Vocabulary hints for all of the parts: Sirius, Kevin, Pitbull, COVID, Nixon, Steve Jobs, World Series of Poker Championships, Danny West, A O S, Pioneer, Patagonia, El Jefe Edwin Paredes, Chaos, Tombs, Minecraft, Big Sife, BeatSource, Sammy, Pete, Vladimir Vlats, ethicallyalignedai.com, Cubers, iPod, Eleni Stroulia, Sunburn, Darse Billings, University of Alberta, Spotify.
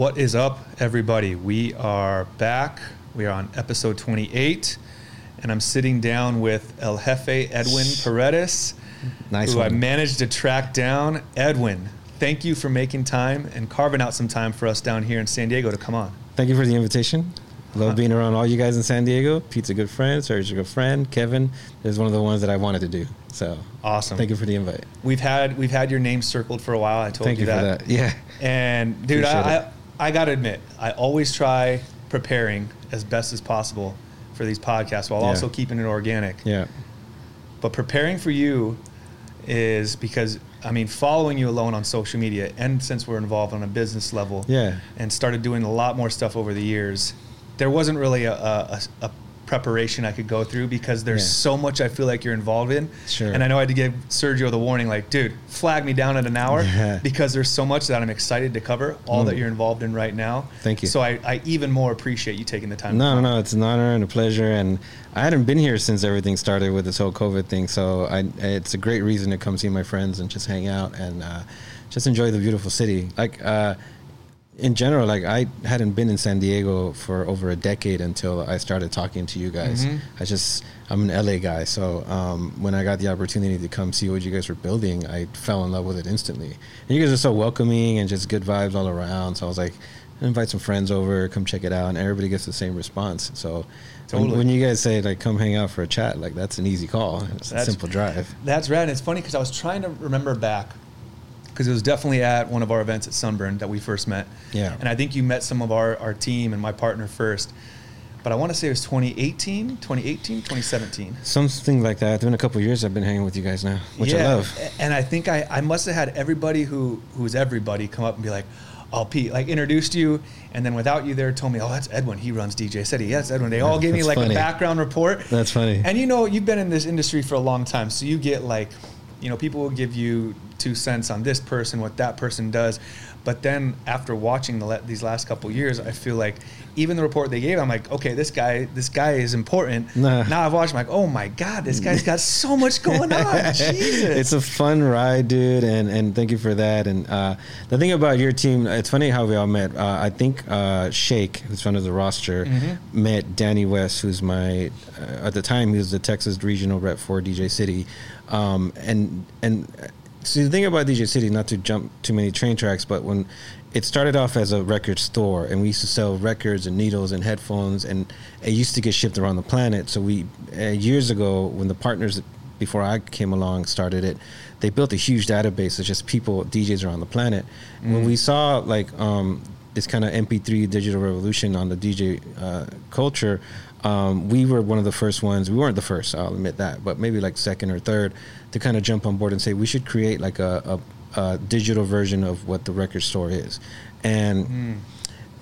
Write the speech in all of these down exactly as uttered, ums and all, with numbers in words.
What is up, everybody? We are back. We are on episode twenty-eight, and I'm sitting down with El Jefe Edwin Paredes, nice who one. I managed to track down. Edwin, thank you for making time and carving out some time for us down here in San Diego to come on. Thank you for the invitation. Love being around all you guys in San Diego. Pete's a good friend. Sergio's a good friend. Kevin is one of the ones that I wanted to do. So awesome! Thank you for the invite. We've had we've had your name circled for a while. I told Thank you, you that. For that. Yeah. And dude, I, I I gotta admit, I always try preparing as best as possible for these podcasts while yeah. also keeping it organic. Yeah. But preparing for you is because. I mean, following you alone on social media, and since we're involved on a business level, yeah, and started doing a lot more stuff over the years, there wasn't really a, a, a preparation I could go through because there's yeah. so much I feel like you're involved in. Sure. And I know I had to give Sergio the warning, like, dude, flag me down at an hour yeah. because there's so much that I'm excited to cover, all mm. that you're involved in right now. Thank you. So I, I even more appreciate you taking the time. No, no, no, it's an honor and a pleasure. And I hadn't been here since everything started with this whole COVID thing. So I, it's a great reason to come see my friends and just hang out and uh, just enjoy the beautiful city. Like, uh, in general, like I hadn't been in San Diego for over a decade until I started talking to you guys. Mm-hmm. I just, I'm an L A guy. So um, when I got the opportunity to come see what you guys were building, I fell in love with it instantly. And you guys are so welcoming and just good vibes all around. So I was like, invite some friends over, come check it out. And everybody gets the same response. So totally. when, when you guys say like, come hang out for a chat, like that's an easy call. It's that's, a simple drive. That's rad. And it's funny because I was trying to remember back. Because it was definitely at one of our events at Sunburn that we first met. Yeah. And I think you met some of our, our team and my partner first. But I want to say it was twenty eighteen, twenty seventeen. Something like that. It's been a couple of years I've been hanging with you guys now, which yeah. I love. And I think I, I must have had everybody who who's everybody come up and be like, oh, Pete, like introduced you. And then without you there told me, oh, that's Edwin. He runs D J City. Yes, Edwin. They all gave me like funny. a background report. That's funny. And you know, you've been in this industry for a long time. So you get like, you know, people will give you two cents on this person, what that person does. But then after watching the le- these last couple of years, I feel like even the report they gave, I'm like, okay, this guy, this guy is important. Nah. Now I've watched, I'm like, oh my God, this guy's got so much going on. Jesus. It's a fun ride, dude. And, and thank you for that. And uh, the thing about your team, it's funny how we all met. Uh, I think uh, Shake, who's one of the roster, mm-hmm. met Danny West, who's my, uh, at the time, he was the Texas regional rep for D J City. Um, and, and, So the thing about D J City, not to jump too many train tracks, but when it started off as a record store and we used to sell records and needles and headphones and it used to get shipped around the planet. So we, uh, years ago, when the partners before I came along started it, they built a huge database of just people, D Js around the planet. Mm-hmm. When we saw like um, this kind of M P three digital revolution on the D J uh, culture, Um, we were one of the first ones. We weren't the first, I'll admit that, but maybe like second or third to kind of jump on board and say we should create like a, a, a digital version of what the record store is. And mm.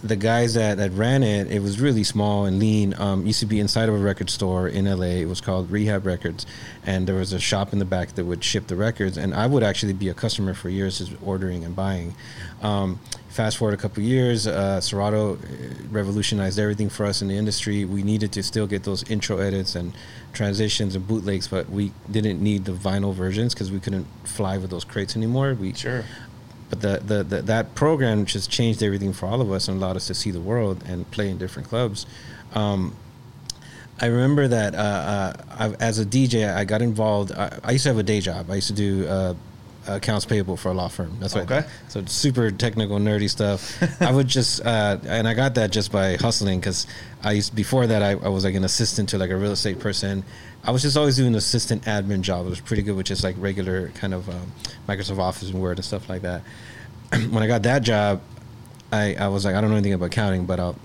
the guys that, that ran it, it was really small and lean. Um, used to be inside of a record store in L A. It was called Rehab Records, and there was a shop in the back that would ship the records. And I would actually be a customer for years, just ordering and buying. Um, Fast forward a couple of years, uh, Serato revolutionized everything for us in the industry. We needed to still get those intro edits and transitions and bootlegs, but we didn't need the vinyl versions because we couldn't fly with those crates anymore. We, sure. But the, the, the that program just changed everything for all of us and allowed us to see the world and play in different clubs. Um, I remember that uh, uh, I, as a D J, I got involved. I, I used to have a day job. I used to do... Uh, accounts payable for a law firm. That's right. Okay. So super technical, nerdy stuff. I would just, uh, and I got that just by hustling because I used, before that I, I was like an assistant to like a real estate person. I was just always doing assistant admin job. I was pretty good with just like regular kind of um, Microsoft Office and Word and stuff like that. When I got that job, I, I was like, I don't know anything about accounting, but I'll,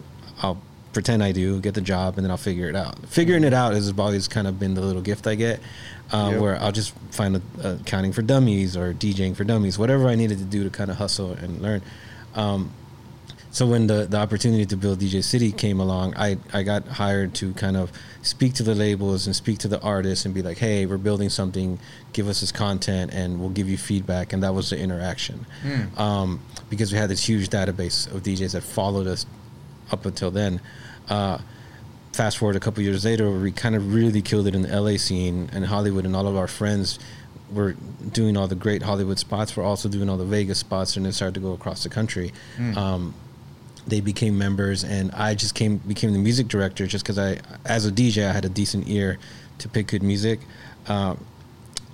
I'll pretend I do, get the job, and then I'll figure it out. Figuring it out has always kind of been the little gift I get. Uh, yep. Where I'll just find a, a accounting for dummies or DJing for dummies, whatever I needed to do to kind of hustle and learn. Um, so when the, the opportunity to build D J City came along, I, I got hired to kind of speak to the labels and speak to the artists and be like, hey, we're building something, give us this content and we'll give you feedback. And that was the interaction. Mm. Um, because we had this huge database of D Js that followed us up until then. Uh, Fast forward a couple years later, we kind of really killed it in the L A scene and Hollywood, and all of our friends were doing all the great Hollywood spots. We're also doing all the Vegas spots, and it started to go across the country. Mm. Um, they became members, and I just came became the music director just because I, as a D J, I had a decent ear to pick good music. Um,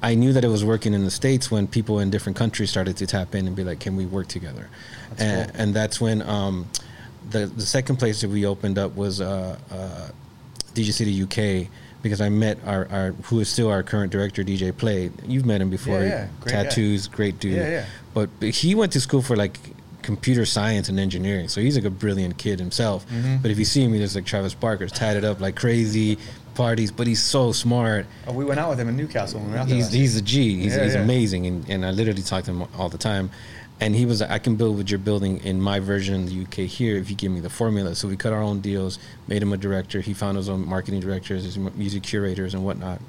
I knew that it was working in the States when people in different countries started to tap in and be like, can we work together? That's and, cool. and that's when um, the, the second place that we opened up was uh, uh, D J City U K, because I met our, our, who is still our current director, D J Play. You've met him before. Yeah, yeah. Great tattoos, guy. Great dude. Yeah, yeah. But, but he went to school for like computer science and engineering, so he's like a brilliant kid himself. Mm-hmm. But if you see him, he's like Travis Barker's tatted up like crazy, parties, but he's so smart. Oh, we went out with him in Newcastle. When we were out there he's he's a G. He's, yeah, he's yeah. amazing, and, and I literally talk to him all the time. And he was like, I can build what you're building in my version in the U K here if you give me the formula. So we cut our own deals, made him a director. He found his own marketing directors, his music curators and whatnot.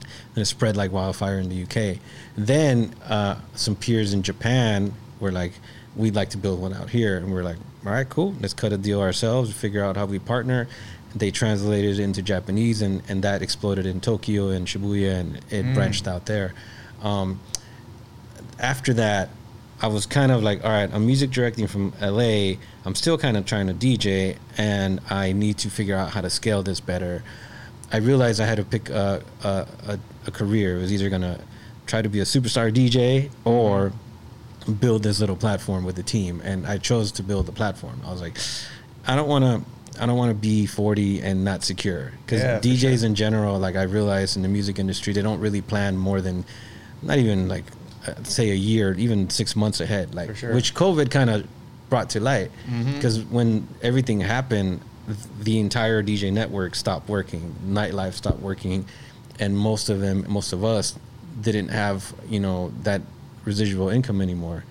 And it spread like wildfire in the U K. Then uh, some peers in Japan were like, we'd like to build one out here. And we're like, all right, cool. Let's cut a deal ourselves, figure out how we partner. They translated it into Japanese, and, and that exploded in Tokyo and Shibuya, and it mm. branched out there. Um, after that, I was kind of like, all right, I'm music directing from L A. I'm still kind of trying to D J, and I need to figure out how to scale this better. I realized I had to pick a a, a, a career. It was either going to try to be a superstar D J or build this little platform with the team. And I chose to build the platform. I was like, I don't want to... I don't want to be forty and not secure, because yeah, D Js sure. in general, like I realized in the music industry, they don't really plan more than not even like uh, say a year, even six months ahead, like sure. which COVID kind of brought to light, because mm-hmm. when everything happened, the entire D J network stopped working, nightlife stopped working, and most of them, most of us didn't have, you know, that residual income anymore.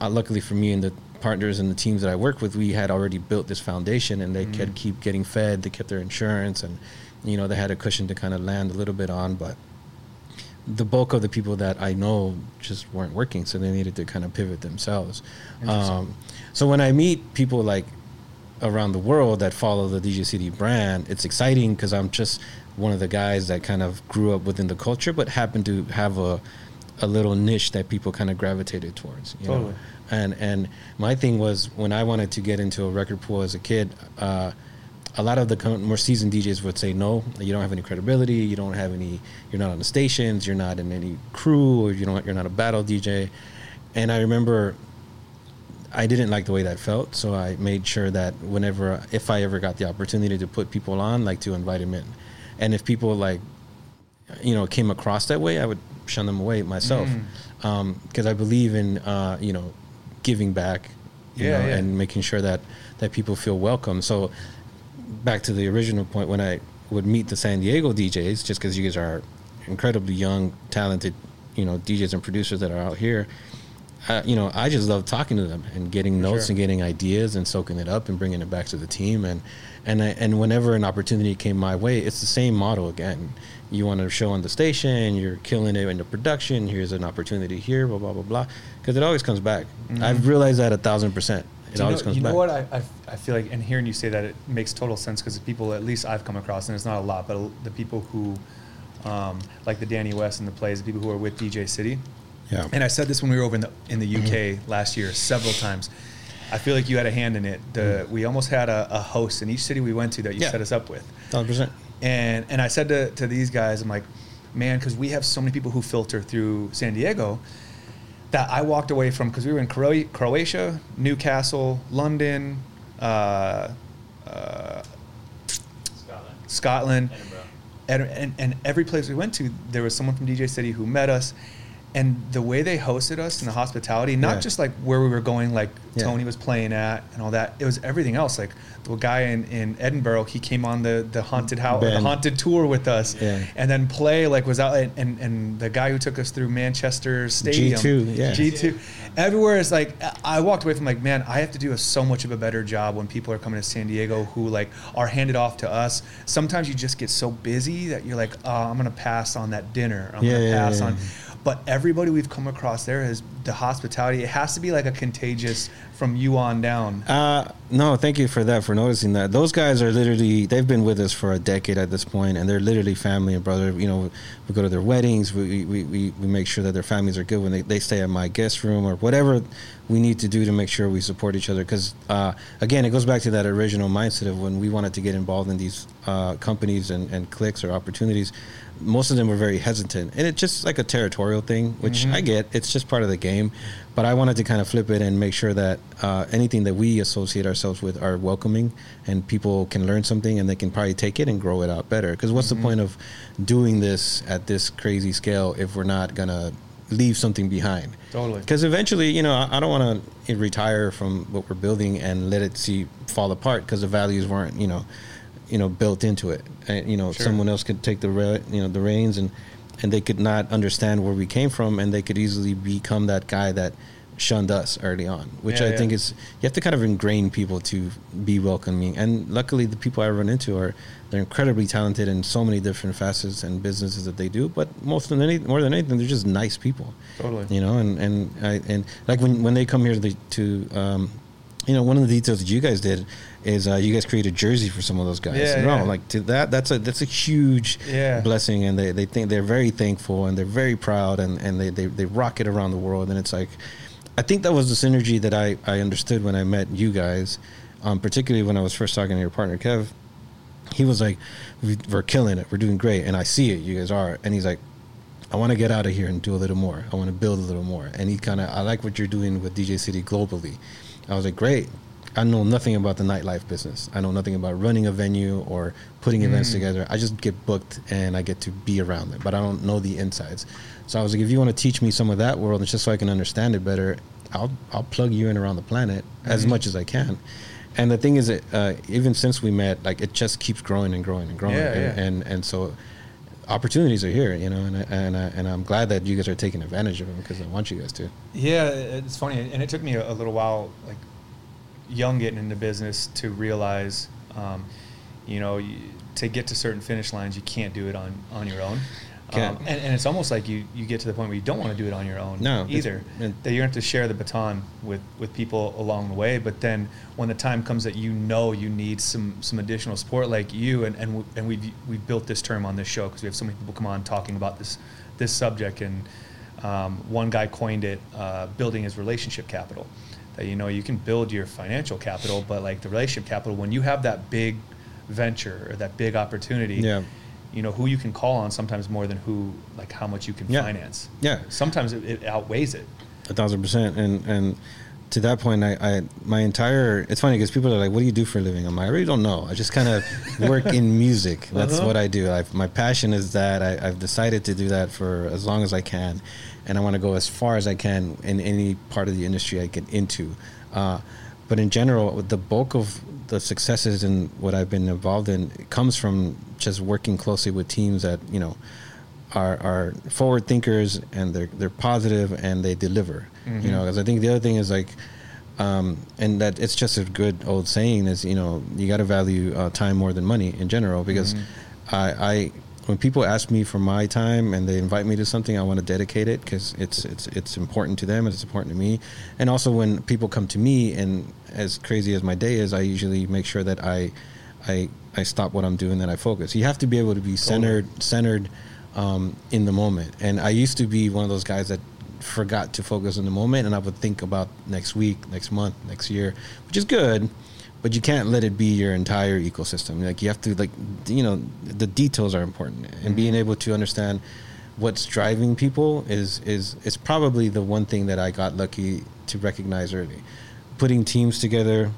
Uh, luckily for me and the partners and the teams that I work with, we had already built this foundation, and they mm. could keep getting fed. They kept their insurance, and you know, they had a cushion to kind of land a little bit on. But the bulk of the people that I know just weren't working, so they needed to kind of pivot themselves. Um, so when I meet people like around the world that follow the D J City brand, it's exciting because I'm just one of the guys that kind of grew up within the culture, but happened to have a a little niche that people kind of gravitated towards. You totally. know? And and my thing was, when I wanted to get into a record pool as a kid, uh, a lot of the com- more seasoned D Js would say, no, you don't have any credibility, you don't have any, you're not on the stations, you're not in any crew, or you don't, you're not a battle D J. And I remember I didn't like the way that felt, so I made sure that whenever, if I ever got the opportunity to put people on, like to invite them in. And if people like, you know, came across that way, I would shun them away myself, because mm. um, I believe in, uh, you know, giving back, you yeah, know, yeah. and making sure that, that people feel welcome. So back to the original point, when I would meet the San Diego D Js, just because you guys are incredibly young, talented, you know, D Js and producers that are out here, uh, you know, I just love talking to them and getting For notes sure. and getting ideas and soaking it up and bringing it back to the team. And and I, and whenever an opportunity came my way, it's the same model again. You want to show on the station, you're killing it in the production, here's an opportunity here, blah, blah, blah, blah. Because it always comes back. Mm-hmm. I've realized that a thousand percent. It always know, comes back. You know back. what? I, I, I feel like, and hearing you say that, it makes total sense, because the people, at least I've come across, and it's not a lot, but the people who, um, like the Danny West and the Plays, the people who are with D J City. Yeah. And I said this when we were over in the, in the U K mm-hmm. last year several times. I feel like you had a hand in it. The, mm-hmm. We almost had a, a host in each city we went to that you yeah. set us up with. one hundred percent And and I said to, to these guys, I'm like, man, because we have so many people who filter through San Diego that I walked away from, because we were in Croatia, Newcastle, London, uh, uh, Scotland, Scotland and, and, and every place we went to, there was someone from D J City who met us. And the way they hosted us and the hospitality, not yeah. just like where we were going, like yeah. Tony was playing at and all that. It was everything else. Like the guy in, in Edinburgh, he came on the, the haunted house, the haunted tour with us, yeah. and then Play like was out, and, and, and the guy who took us through Manchester Stadium, G two, yeah. G two, everywhere is like. I walked away from like, man, I have to do a, so much of a better job when people are coming to San Diego who like are handed off to us. Sometimes you just get so busy that you're like, oh, I'm gonna pass on that dinner. I'm yeah, gonna pass yeah, yeah. on. But everybody we've come across there has the hospitality. It has to be like a contagious from you on down. Uh, no, thank you for that, for noticing that. Those guys are literally, they've been with us for a decade at this point, and they're literally family and brother. You know, we go to their weddings. We we, we, we make sure that their families are good when they, they stay at my guest room or whatever we need to do to make sure we support each other. Because, uh, again, it goes back to that original mindset of when we wanted to get involved in these uh, companies and, and cliques or opportunities. Most of them were very hesitant, and it's just like a territorial thing, which mm-hmm. I get. It's just part of the game, but I wanted to kind of flip it and make sure that uh, anything that we associate ourselves with are welcoming, and people can learn something and they can probably take it and grow it out better. Because what's mm-hmm. the point of doing this at this crazy scale if we're not gonna leave something behind? Totally. Because eventually, you know, I, I don't want to retire from what we're building and let it see fall apart because the values weren't, you know, you know, built into it. And, you know, sure. someone else could take the re- you know the reins, and, and they could not understand where we came from, and they could easily become that guy that shunned us early on, which yeah, I yeah. think is, you have to kind of ingrain people to be welcoming. And luckily, the people I run into are, they're incredibly talented in so many different facets and businesses that they do. But most than any, more than anything, they're just nice people. Totally. You know, and and I, and like when when they come here to, to um, you know, one of the details that you guys did is uh, you guys created a jersey for some of those guys. Yeah, no, yeah. like to that, that's a that's a huge yeah. blessing, and they, they think they're very thankful and they're very proud, and, and they, they, they rock it around the world. And it's like, I think that was the synergy that I, I understood when I met you guys, um, particularly when I was first talking to your partner, Kev. He was like, we're killing it. We're doing great. And I see it. You guys are. And he's like, I want to get out of here and do a little more. I want to build a little more. And he kind of, I like what you're doing with D J City globally. I was like, great. I know nothing about the nightlife business. I know nothing about running a venue or putting events mm. together. I just get booked and I get to be around it, but I don't know the insides. So I was like, if you want to teach me some of that world, it's just so I can understand it better, I'll I'll plug you in around the planet mm. as much as I can. And the thing is, that, uh, even since we met, like it just keeps growing and growing and growing. Yeah, and, yeah. and and so opportunities are here, you know, and I, and I, and I'm glad that you guys are taking advantage of them, because I want you guys to. Yeah, it's funny, and it took me a, a little while, like. young getting into business, to realize um you know you, to get to certain finish lines, you can't do it on on your own. um, and, and it's almost like you you get to the point where you don't want to do it on your own no either it, that you have to share the baton with with people along the way. But then when the time comes that you know you need some some additional support, like you and and, w- and we've we built this term on this show because we have so many people come on talking about this this subject, and um one guy coined it uh building his relationship capital. You know, you can build your financial capital, but like the relationship capital, when you have that big venture or that big opportunity, yeah. you know, who you can call on sometimes more than who, like how much you can yeah. finance. Yeah. Sometimes it, it outweighs it. A thousand percent. And, and to that point, I, I, my entire, it's funny because people are like, what do you do for a living? I'm like, I really don't know. I just kind of work in music. That's uh-huh. what I do. I've, my passion is that I, I've decided to do that for as long as I can. And I want to go as far as I can in any part of the industry I get into. Uh, but in general, the bulk of the successes and what I've been involved in comes from just working closely with teams that, you know, are, are forward thinkers, and they're, they're positive and they deliver. Mm-hmm. You know, because I think the other thing is like, um, and that it's just a good old saying is, you know, you got to value uh, time more than money in general, because mm-hmm. I, I, when people ask me for my time and they invite me to something, I want to dedicate it because it's it's it's important to them and it's important to me. And also when people come to me, and as crazy as my day is, I usually make sure that I I I stop what I'm doing and I focus. You have to be able to be centered centered um, in the moment. And I used to be one of those guys that forgot to focus in the moment, and I would think about next week, next month, next year, which is good. But you can't let it be your entire ecosystem. Like you have to, like, you know, the details are important, and mm-hmm. being able to understand what's driving people is is is probably the one thing that I got lucky to recognize early. Putting teams together,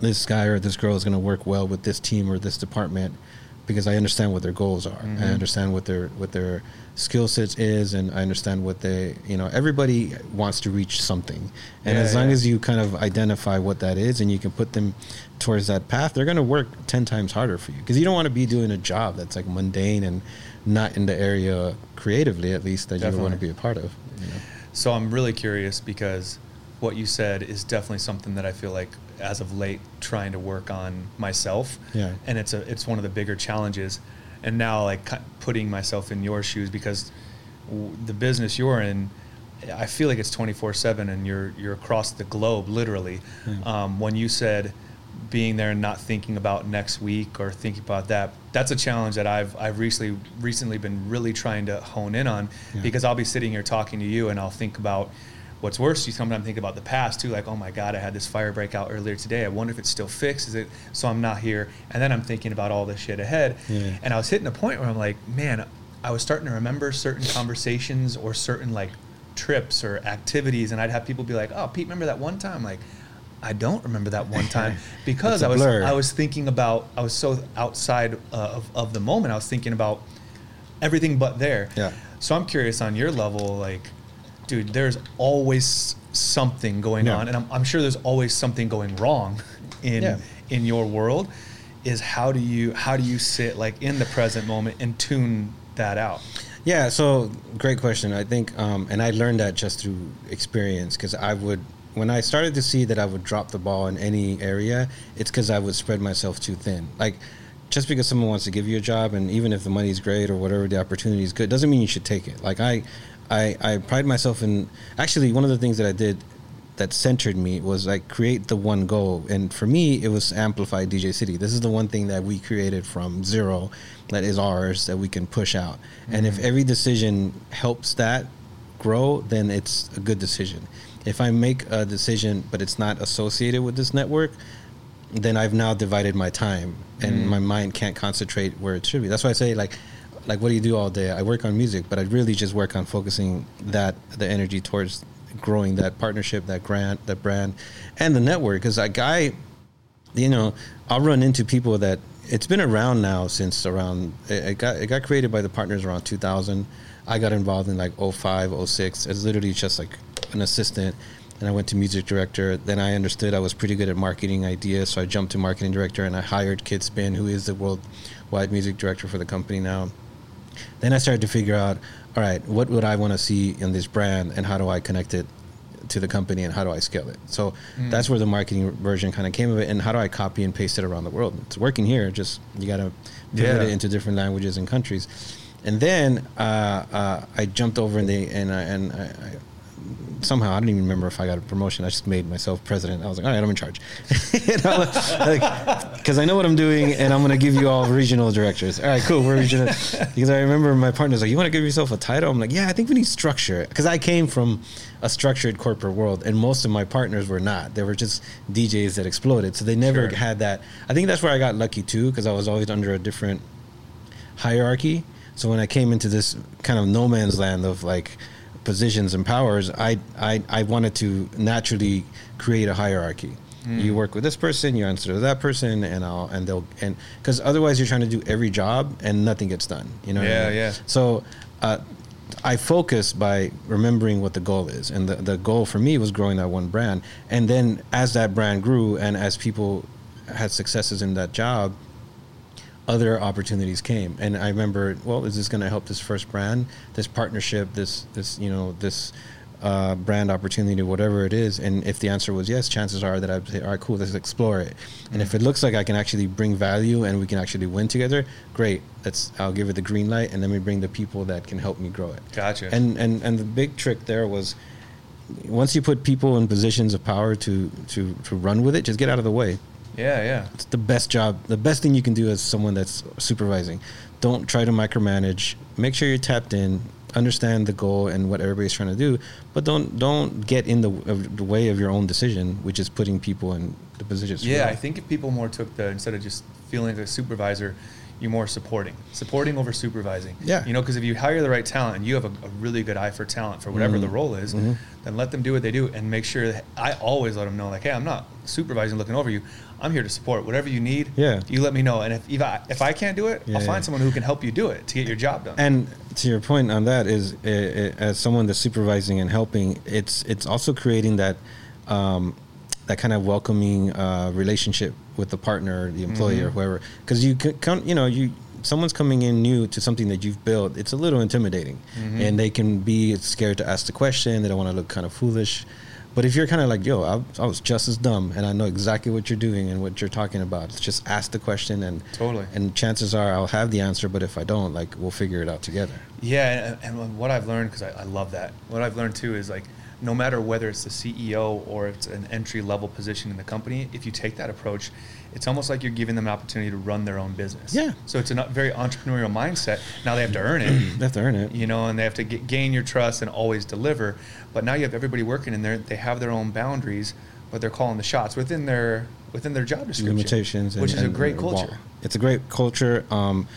this guy or this girl is going to work well with this team or this department because I understand what their goals are. Mm-hmm. I understand what their what their skill sets is, and I understand what they, you know, everybody wants to reach something. And yeah, as long yeah. as you kind of identify what that is and you can put them towards that path, they're going to work ten times harder for you, because you don't want to be doing a job that's like mundane and not in the area creatively, at least, that definitely. You want to be a part of. You know? So I'm really curious, because what you said is definitely something that I feel like as of late trying to work on myself. Yeah. And it's a, it's one of the bigger challenges. And now like putting myself in your shoes, because w- the business you're in, I feel like it's twenty-four seven and you're you're across the globe, literally. Mm. Um, when you said being there and not thinking about next week or thinking about that, that's a challenge that I've I've recently recently been really trying to hone in on, yeah. because I'll be sitting here talking to you and I'll think about what's worse. You sometimes think about the past too, like, oh my God, I had this fire break out earlier today. I wonder if it's still fixed. Is it? So I'm not here. And then I'm thinking about all this shit ahead. Yeah. And I was hitting a point where I'm like, man, I was starting to remember certain conversations or certain like trips or activities. And I'd have people be like, oh, Pete, remember that one time? Like, I don't remember that one time because I was blur. I was thinking about, I was so outside of, of the moment. I was thinking about everything but there. Yeah. So I'm curious on your level, like, dude, there's always something going yeah. on. And I'm, I'm sure there's always something going wrong in yeah. in your world. Is how do you how do you sit like in the present moment and tune that out? Yeah, so great question. I think, um, and I learned that just through experience, because I would, when I started to see that I would drop the ball in any area, it's because I would spread myself too thin. Like, just because someone wants to give you a job, and even if the money's great or whatever, the opportunity is good, doesn't mean you should take it. Like, I, I, I pride myself in, actually, one of the things that I did that centered me was like create the one goal. And for me, it was Amplify D J City. This is the one thing that we created from zero that is ours that we can push out. Mm-hmm. And if every decision helps that grow, then it's a good decision. If I make a decision, but it's not associated with this network, then I've now divided my time and mm. my mind can't concentrate where it should be. That's why I say, like, like what do you do all day? I work on music, but I really just work on focusing that, the energy towards growing that partnership, that grant, that brand, and the network. Because like I, you know, I'll run into people that, it's been around now since around, it got, it got created by the partners around two thousand. I got involved in like oh five, oh six. It's literally just like an assistant, and I went to music director. Then I understood I was pretty good at marketing ideas, so I jumped to marketing director, and I hired Kid Spin, who is the worldwide music director for the company now. Then I started to figure out, all right, what would I want to see in this brand, and how do I connect it to the company, and how do I scale it? So mm. that's where the marketing version kind of came of it, and how do I copy and paste it around the world? It's working here, just you got to pivot yeah. it into different languages and countries. And then uh, uh, I jumped over and they and I and I, I somehow, I don't even remember if I got a promotion. I just made myself president. I was like, all right, I'm in charge. Because like, I know what I'm doing, and I'm going to give you all regional directors. All right, cool. We're regional. Because I remember my partner's like, you want to give yourself a title? I'm like, yeah, I think we need structure. Because I came from a structured corporate world, and most of my partners were not. They were just D Js that exploded. So they never sure. had that. I think that's where I got lucky, too, because I was always under a different hierarchy. So when I came into this kind of no man's land of like, positions and powers, I, I I wanted to naturally create a hierarchy. Mm. You work with this person, you answer to that person, and I'll and they'll and because otherwise you're trying to do every job and nothing gets done. You know. Yeah, what I mean? yeah. So uh, I focus by remembering what the goal is, and the the goal for me was growing that one brand. And then as that brand grew, and as people had successes in that job, other opportunities came. And I remember, well, is this going to help this first brand, this partnership, this, this you know, this uh, brand opportunity, whatever it is? And if the answer was yes, chances are that I'd say, all right, cool, let's explore it. Mm-hmm. And if it looks like I can actually bring value and we can actually win together, great. That's, I'll give it the green light, and let me bring the people that can help me grow it. Gotcha. And, and, and the big trick there was, once you put people in positions of power to, to, to run with it, just get out of the way. Yeah, yeah. It's the best job. The best thing you can do as someone that's supervising. Don't try to micromanage. Make sure you're tapped in. Understand the goal and what everybody's trying to do. But don't don't get in the, the way of your own decision, which is putting people in the positions. Yeah, right. I think if people more took the, instead of just feeling like a supervisor, you're more supporting. Supporting over supervising. Yeah. You know, because if you hire the right talent and you have a, a really good eye for talent for whatever mm-hmm. the role is, mm-hmm. then let them do what they do, and make sure that I always let them know, like, hey, I'm not supervising, looking over you. I'm here to support whatever you need. Yeah. You let me know. And if, if I, if I can't do it, yeah, I'll find yeah. someone who can help you do it to get your job done. And to your point on that is, uh, as someone that's supervising and helping, it's, it's also creating that, um, that kind of welcoming, uh, relationship with the partner, the employee mm-hmm. or whoever. Cause you can come, you know, you, someone's coming in new to something that you've built. It's a little intimidating mm-hmm. and they can be scared to ask the question. They don't want to look kind of foolish. But if you're kind of like, yo, I, I was just as dumb and I know exactly what you're doing and what you're talking about, just ask the question, and totally. And chances are I'll have the answer. But if I don't, like, we'll figure it out together. Yeah. And, and what I've learned, because I, I love that. What I've learned, too, is like, no matter whether it's the C E O or it's an entry level position in the company, if you take that approach, it's almost like you're giving them an opportunity to run their own business. Yeah. So it's a very entrepreneurial mindset. Now they have to earn it. They have to earn it. You know, and they have to get, gain your trust and always deliver. But now you have everybody working in there. They have their own boundaries, but they're calling the shots within their within their job description. Limitations. Which and, is and a great culture. Well, it's a great culture. Um,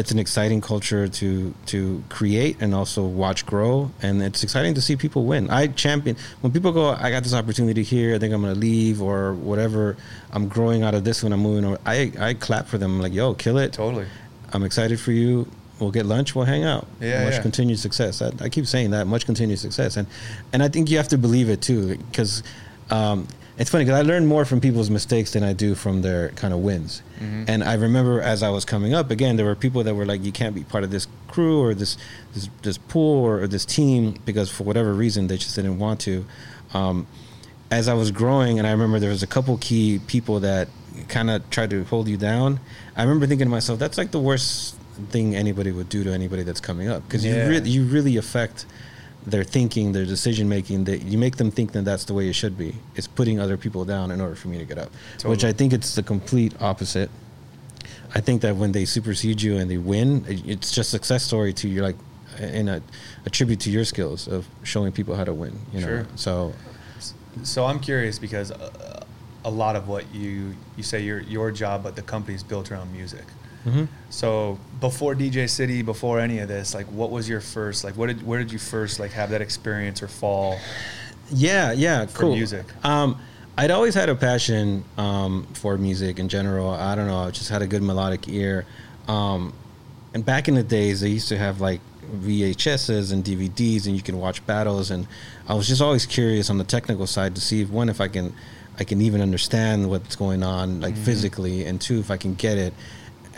It's an exciting culture to to create and also watch grow. And it's exciting to see people win. I champion. When people go, I got this opportunity here, I think I'm going to leave or whatever. I'm growing out of this when I'm moving over. I, I clap for them. I'm like, yo, kill it. Totally. I'm excited for you. We'll get lunch. We'll hang out. Yeah, much yeah. continued success. I, I keep saying that, much continued success. And, and I think you have to believe it, too, because um, it's funny because I learn more from people's mistakes than I do from their kind of wins. Mm-hmm. And I remember as I was coming up, again, there were people that were like, you can't be part of this crew or this this, this pool or, or this team because for whatever reason, they just didn't want to. Um, as I was growing, and I remember there was a couple key people that kind of tried to hold you down. I remember thinking to myself, that's like the worst thing anybody would do to anybody that's coming up because yeah. you, re- you really affect their thinking, their decision making, that you make them think that that's the way it should be. It's putting other people down in order for me to get up, totally. Which I think it's the complete opposite. I think that when they supersede you and they win, it's just success story to you, like, in a, a tribute to your skills of showing people how to win. You know, sure. so so I'm curious because a, a lot of what you you say your your job, but the company's built around music. Mm-hmm. So before D J City, before any of this, like, what was your first, like, what did, where did you first, like, have that experience or fall? Yeah, yeah, for cool. music. Um, I'd always had a passion um, for music in general. I don't know, I just had a good melodic ear. Um, and back in the days, they used to have like V H Ses and D V Ds, and you can watch battles. And I was just always curious on the technical side to see if one, if I can, I can even understand what's going on, like mm. physically, and two, if I can get it.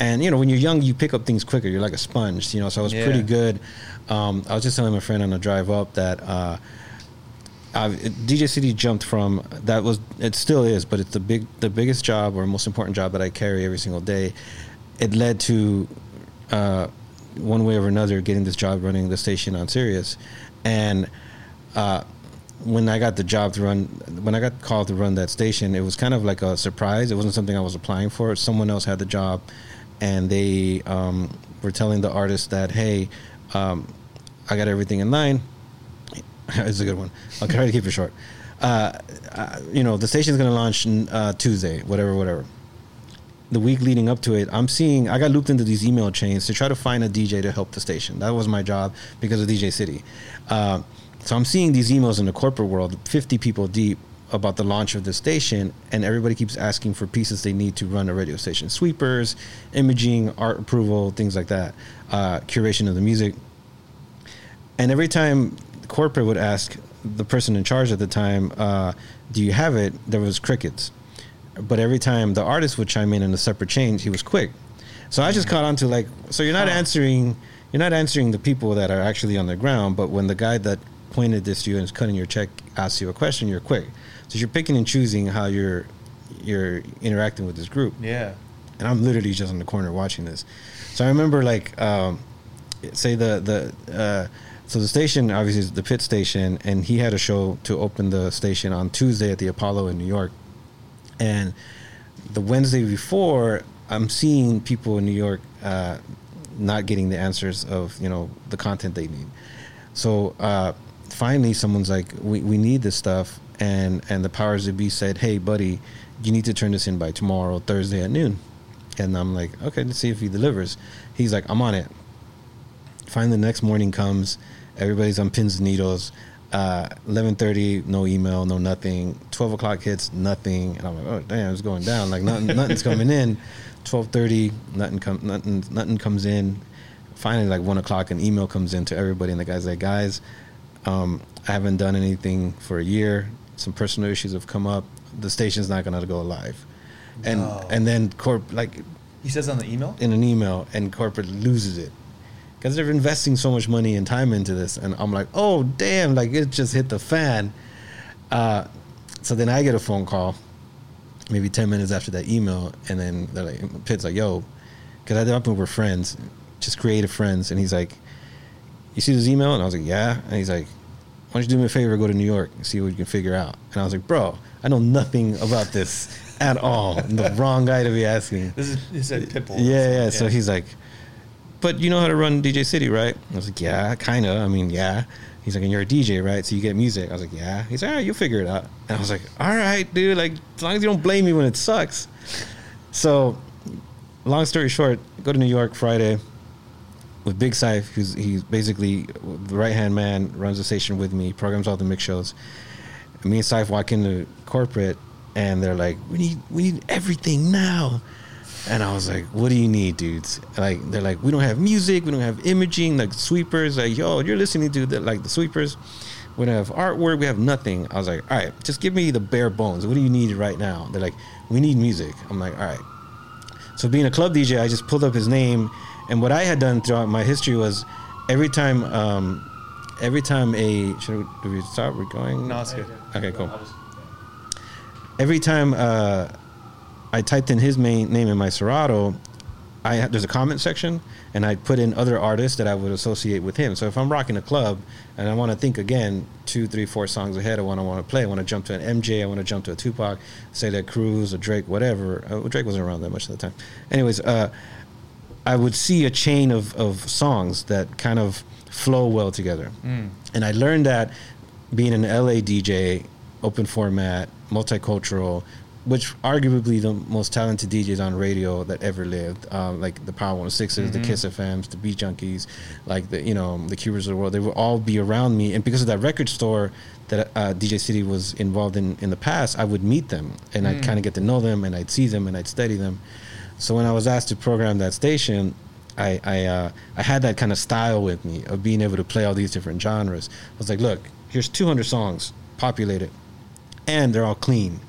And, you know, when you're young, you pick up things quicker. You're like a sponge, you know, so I was yeah. pretty good. Um, I was just telling my friend on the drive up that uh, I've, D J City jumped from, that was, it still is, but it's the big, the biggest job or most important job that I carry every single day. It led to, uh, one way or another, getting this job running the station on Sirius. And uh, when I got the job to run, when I got called to run that station, it was kind of like a surprise. It wasn't something I was applying for. Someone else had the job. And they um, were telling the artist that, hey, um, I got everything in line. It's a good one. I'll try to keep it short. Uh, uh, you know, the station's going to launch uh, Tuesday, whatever, whatever. The week leading up to it, I'm seeing, I got looped into these email chains to try to find a D J to help the station. That was my job because of D J City. Uh, so I'm seeing these emails in the corporate world, fifty people deep, about the launch of the station, and everybody keeps asking for pieces they need to run a radio station. Sweepers, imaging, art approval, things like that, uh, curation of the music. And every time corporate would ask the person in charge at the time, uh, do you have it? There was crickets. But every time the artist would chime in in a separate change, he was quick. So I just caught on to, like, so you're not answering, you're not answering the people that are actually on the ground, but when the guy that pointed this to you and is cutting your check asks you a question, you're quick. So you're picking and choosing how you're you're interacting with this group. Yeah. And I'm literally just on the corner watching this. So I remember, like, um, say the, the uh, so the station obviously is the pit station, and he had a show to open the station on Tuesday at the Apollo in New York. And the Wednesday before, I'm seeing people in New York uh, not getting the answers of, you know, the content they need. So uh, finally someone's like, we, we need this stuff. And and the powers that be said, hey, buddy, you need to turn this in by tomorrow, Thursday at noon. And I'm like, okay, let's see if he delivers. He's like, I'm on it. Finally, the next morning comes. Everybody's on pins and needles. Uh, eleven thirty, no email, no nothing. twelve o'clock hits, nothing. And I'm like, oh, damn, it's going down. Like, nothing, nothing's coming in. twelve thirty, nothing, com- nothing, nothing comes in. Finally, like, one o'clock, an email comes in to everybody. And the guy's like, guys, um, I haven't done anything for a year. Some personal issues have come up. The station's not going to go live, and no. and then corp like he says on the email in an email, and corporate loses it because they're investing so much money and time into this. And I'm like, oh damn, like it just hit the fan. Uh, so then I get a phone call, maybe ten minutes after that email, and then they're like, Pitt's like, yo, because at that point we're friends, just creative friends, and he's like, you see this email? And I was like, yeah. And he's like, why don't you do me a favor, go to New York and see what you can figure out. And I was like, bro, I know nothing about this at all. I'm the wrong guy to be asking. This is, he said Pitbull. Yeah, yeah, yeah. So he's like, but you know how to run D J City, right? I was like, yeah, kind of. I mean, yeah. He's like, and you're a D J, right? So you get music. I was like, yeah. He's like, all right, you'll figure it out. And I was like, all right, dude. Like, as long as you don't blame me when it sucks. So, long story short, go to New York Friday with Big Sife, who's he's basically the right-hand man, runs the station with me, programs all the mix shows. And me and Sife walk into corporate, and they're like, we need we need everything now. And I was like, what do you need, dudes? Like, they're like, we don't have music, we don't have imaging, like sweepers, like, yo, you're listening to the, like the sweepers. We don't have artwork, we have nothing. I was like, all right, just give me the bare bones. What do you need right now? They're like, we need music. I'm like, all right. So being a club D J, I just pulled up his name. And what I had done throughout my history was every time, um, every time a, should we, do we stop? We're going? No, it's good. Okay, cool. Every time uh, I typed in his main name in my Serato, I had, there's a comment section, and I put in other artists that I would associate with him. So if I'm rocking a club and I want to think again, two, three, four songs ahead of what I want to play, I want to jump to an M J, I want to jump to a Tupac, say that Cruz or Drake, whatever. Uh, Drake wasn't around that much at the time. Anyways, uh, I would see a chain of, of songs that kind of flow well together. Mm. And I learned that being an L A D J, open format, multicultural, which arguably the most talented D Js on radio that ever lived, um, like the Power one oh six, mm-hmm. the Kiss F Ms, the Beat Junkies, like the, you know, the Cubers of the world, they would all be around me. And because of that record store that uh, D J City was involved in in the past, I would meet them, and mm. I'd kind of get to know them, and I'd see them, and I'd study them. So when I was asked to program that station, I I, uh, I had that kind of style with me of being able to play all these different genres. I was like, look, here's two hundred songs, populate it, and they're all clean.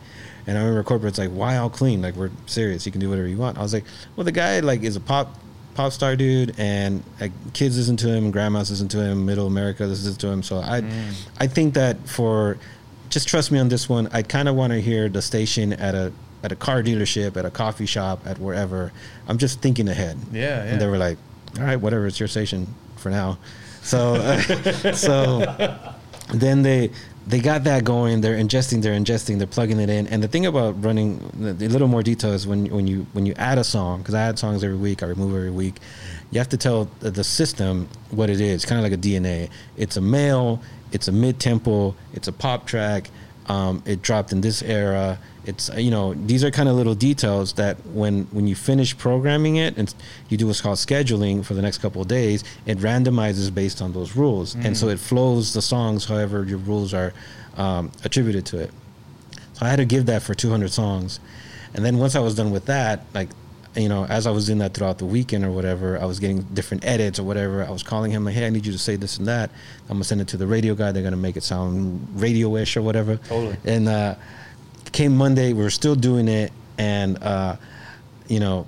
And I remember corporate's like, why all clean? Like, we're serious. You can do whatever you want. I was like, well, the guy like is a pop pop star dude, and like kids listen to him, grandmas listen to him, middle America listens to him. So I mm. I think that for, just trust me on this one, I kind of want to hear the station at a at a car dealership, at a coffee shop, at wherever. I'm just thinking ahead. Yeah, yeah. And they were like, all right, whatever, it's your station for now. So uh, so then they they got that going. They're ingesting, they're ingesting, they're plugging it in. And the thing about running, the little more detail is when, when, you, when you add a song, because I add songs every week, I remove every week, you have to tell the system what it is, kind of like a D N A. It's a male, it's a mid-tempo, it's a pop track, um, it dropped in this era. It's, you know, these are kind of little details that when, when you finish programming it and you do what's called scheduling for the next couple of days, it randomizes based on those rules. Mm. And so it flows the songs however your rules are um, attributed to it. So I had to give that for two hundred songs. And then once I was done with that, like, you know, as I was doing that throughout the weekend or whatever, I was getting different edits or whatever. I was calling him like, hey, I need you to say this and that. I'm going to send it to the radio guy. They're going to make it sound radio-ish or whatever. Totally. And, uh, came Monday, we were still doing it, and uh, you know,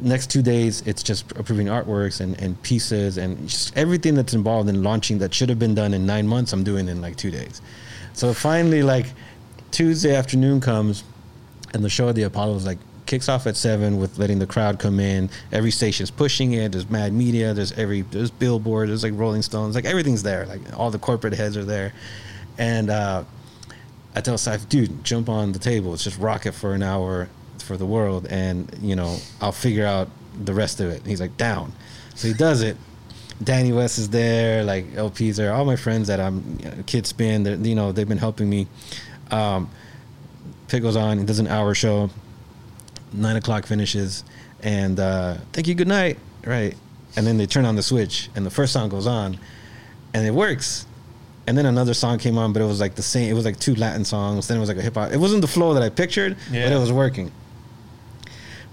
next two days it's just approving artworks and, and pieces and just everything that's involved in launching that should have been done in nine months. I'm doing in like two days. So finally, like Tuesday afternoon comes, and the show at the Apollo is like kicks off at seven with letting the crowd come in. Every station's pushing it. There's Mad Media. There's every there's Billboard. There's like Rolling Stones. Like everything's there. Like all the corporate heads are there, and. Uh, I tell Sife, dude, jump on the table. It's just rock it for an hour for the world, and, you know, I'll figure out the rest of it. And he's like, down. So he does it. Danny West is there, like, L P's there. All my friends that I'm, you know, Kid Spin, you know, they've been helping me. Um, Pitt goes on. He does an hour show. Nine o'clock finishes. And uh, thank you, good night. Right. And then they turn on the switch, and the first song goes on, and it works. And then another song came on, but it was like the same. It was like two Latin songs. Then it was like a hip hop. It wasn't the flow that I pictured, yeah. But it was working.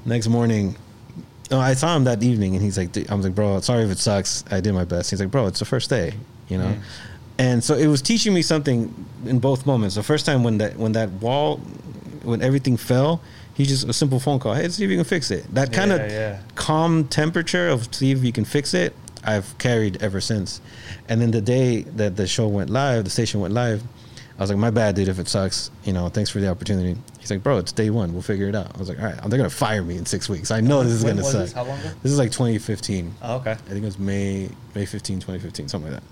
Next morning, oh, I saw him that evening, and he's like, D-. I was like, bro, sorry if it sucks. I did my best. He's like, bro, it's the first day, you know? Mm. And so it was teaching me something in both moments. The first time when that when that wall, when everything fell, he just, a simple phone call. Hey, let's see if you can fix it. That kind of yeah, yeah. calm temperature of see if you can fix it, I've carried ever since. And then the day that the show went live, the station went live, I was like, my bad, dude, if it sucks, you know, thanks for the opportunity. He's like, bro, it's day one. We'll figure it out. I was like, all right, they're going to fire me in six weeks. I know this is going to suck. This? How long ago? This is like twenty fifteen. Oh, okay. I think it was May, May fifteenth, twenty fifteen, something like that.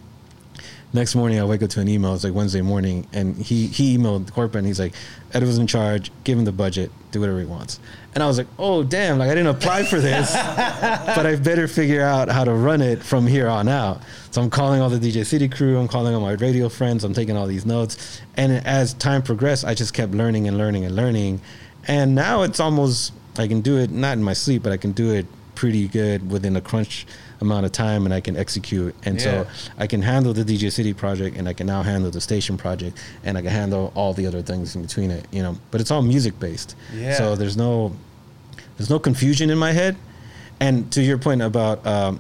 Next morning, I wake up to an email. It's like Wednesday morning, and he, he emailed corporate, and he's like, Ed was in charge. Give him the budget. Do whatever he wants. And I was like, oh, damn, like I didn't apply for this, but I better figure out how to run it from here on out. So I'm calling all the D J City crew. I'm calling all my radio friends. I'm taking all these notes. And as time progressed, I just kept learning and learning and learning. And now it's almost, I can do it, not in my sleep, but I can do it pretty good within a crunch amount of time, and I can execute. And yeah. so I can handle the D J City project, and I can now handle the station project, and I can handle all the other things in between it, you know, but it's all music based. Yeah. So there's no, there's no confusion in my head. And to your point about, um,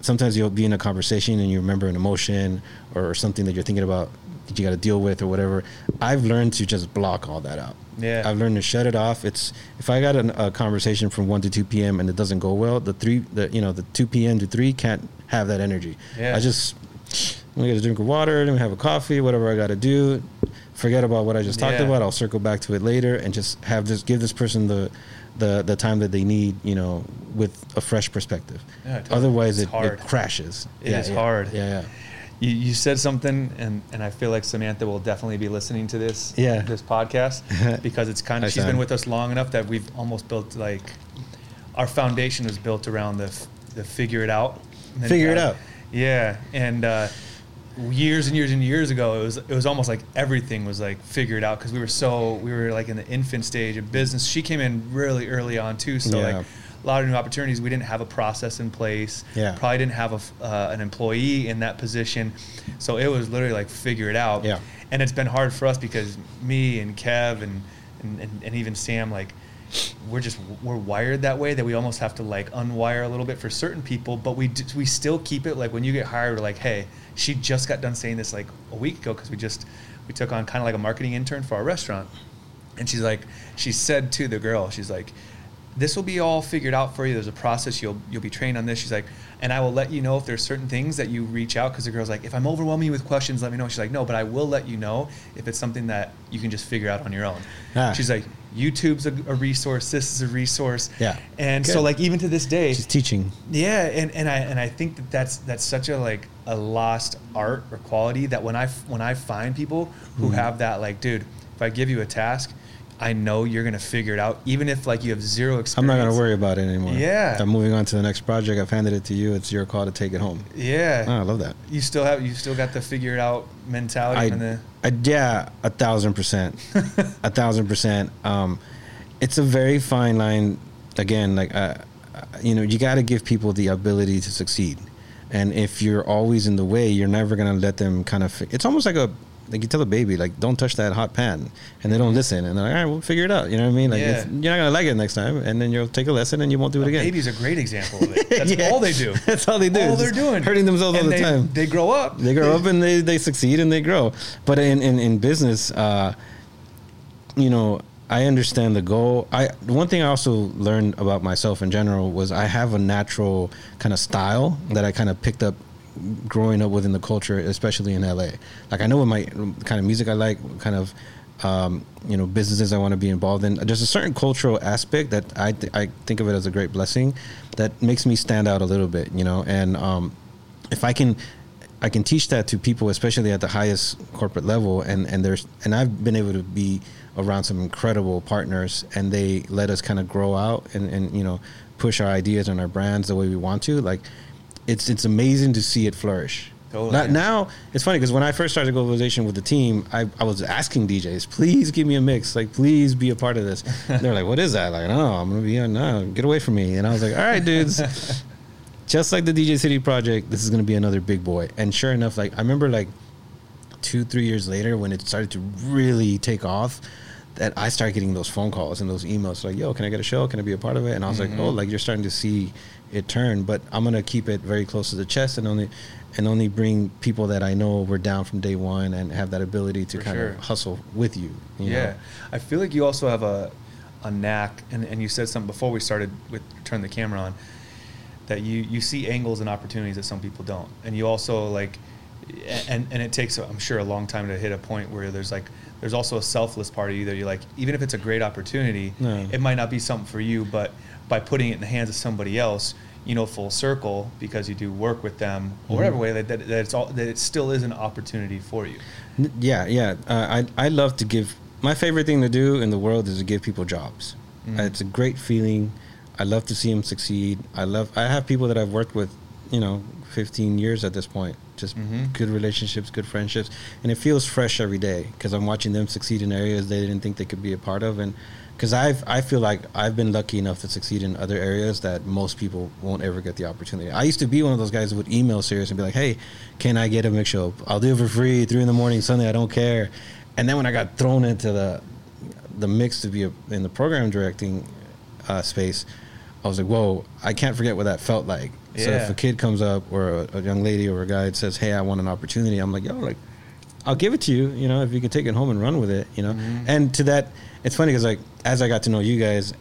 sometimes you'll be in a conversation and you remember an emotion or something that you're thinking about that you got to deal with or whatever. I've learned to just block all that out. Yeah, I've learned to shut it off. It's if I got an, a conversation from one to two p.m. and it doesn't go well, the three, the you know, the two p.m. to three can't have that energy. Yeah. I just I'm gonna get a drink of water, let me have a coffee, whatever I got to do. Forget about what I just talked yeah. about. I'll circle back to it later and just have this give this person the the the time that they need, you know, with a fresh perspective. Yeah, totally. Otherwise, it, it crashes. It yeah, is yeah. hard. Yeah, yeah. You, you said something, and, and I feel like Samantha will definitely be listening to this yeah. this podcast because it's kind of she's time. Been with us long enough that we've almost built like our foundation is built around the the figure it out, figure it out. Yeah, and uh, years and years and years ago, it was it was almost like everything was like figured out because we were so we were like in the infant stage of business. She came in really early on too, so yeah. like. A lot of new opportunities. We didn't have a process in place. Yeah. Probably didn't have a, uh, an employee in that position. So it was literally like figure it out. Yeah. And it's been hard for us because me and Kev and, and, and, and even Sam, like we're just, we're wired that way that we almost have to like unwire a little bit for certain people, but we, do, we still keep it. Like when you get hired, we're like, hey, she just got done saying this like a week ago. Cause we just, we took on kind of like a marketing intern for our restaurant. And she's like, she said to the girl, she's like, this will be all figured out for you. There's a process. You'll you'll be trained on this. She's like, and I will let you know if there's certain things that you reach out. Because the girl's like, if I'm overwhelming you with questions, let me know. She's like, no, but I will let you know if it's something that you can just figure out on your own. Ah. She's like, YouTube's a, a resource. This is a resource. Yeah. And Good. So like even to this day, she's teaching. Yeah, and, and I and I think that that's that's such a like a lost art or quality that when I when I find people who mm. have that like, dude, if I give you a task. I know you're going to figure it out, even if like you have zero experience. I'm not going to worry about it anymore. Yeah. I'm moving on to the next project. I've handed it to you. It's your call to take it home. Yeah. Oh, I love that. You still have, you still got the figure it out mentality. I, and the- I, yeah, a thousand percent, a thousand percent. Um, it's a very fine line. Again, like, uh, you know, you got to give people the ability to succeed. And if you're always in the way, you're never going to let them kind of, fi- it's almost like a, like you tell a baby, like, don't touch that hot pan, and they don't listen, and they're like, all right, we'll figure it out. You know what I mean? Like, yeah. it's, you're not gonna like it next time, and then you'll take a lesson, and you won't do it again. Babies are a great example of it. That's yeah. all they do. That's all they do. All it's they're doing, hurting themselves and all the they, time. They grow up. They grow up, and they, they succeed, and they grow. But in in in business, uh, you know, I understand the goal. I one thing I also learned about myself in general was I have a natural kind of style that I kind of picked up. Growing up within the culture, especially in L A, like I know what my kind of music I like, what kind of um, you know businesses I want to be involved in. There's a certain cultural aspect that I th- I think of it as a great blessing that makes me stand out a little bit, you know. And um, if I can, I can teach that to people, especially at the highest corporate level. And and there's and I've been able to be around some incredible partners, and they let us kind of grow out and and you know push our ideas and our brands the way we want to, like. It's it's amazing to see it flourish. Totally. Not, now, it's funny because when I first started globalization with the team, I, I was asking D Js, please give me a mix. Like, please be a part of this. They're like, what is that? Like, no, I'm going to be on, no, get away from me. And I was like, all right, dudes, just like the D J City project, this is going to be another big boy. And sure enough, like, I remember like two, three years later when it started to really take off, that I started getting those phone calls and those emails like, yo, can I get a show? Can I be a part of it? And I was mm-hmm. like, oh, like you're starting to see it turn, but I'm going to keep it very close to the chest and only and only bring people that I know were down from day one and have that ability to For kind sure. of hustle with you. you yeah. Know? I feel like you also have a, a knack, and, and you said something before we started with Turn the Camera On, that you, you see angles and opportunities that some people don't. And you also like, and and it takes, I'm sure, a long time to hit a point where there's like, there's also a selfless part of you that you're like, even if it's a great opportunity, yeah. it might not be something for you, but by putting it in the hands of somebody else, you know, full circle, because you do work with them, mm-hmm. or whatever way that, that, that it's all, that it still is an opportunity for you. Yeah. Yeah. Uh, I, I love to give, my favorite thing to do in the world is to give people jobs. Mm-hmm. It's a great feeling. I love to see them succeed. I love, I have people that I've worked with, you know, fifteen years at this point, just mm-hmm. good relationships, good friendships. And it feels fresh every day because I'm watching them succeed in areas they didn't think they could be a part of. And because I've, I feel like I've been lucky enough to succeed in other areas that most people won't ever get the opportunity. I used to be one of those guys who would email Sirius and be like, hey, can I get a mix show? I'll do it for free, three in the morning, Sunday, I don't care. And then when I got thrown into the the mix to be a, in the program directing uh, space, I was like, whoa, I can't forget what that felt like. Yeah. So if a kid comes up or a, a young lady or a guy that says, hey, I want an opportunity, I'm like, yo, like, I'll give it to you, you know, if you can take it home and run with it, you know. Mm-hmm. And to that, it's funny because, like, as I got to know you guys,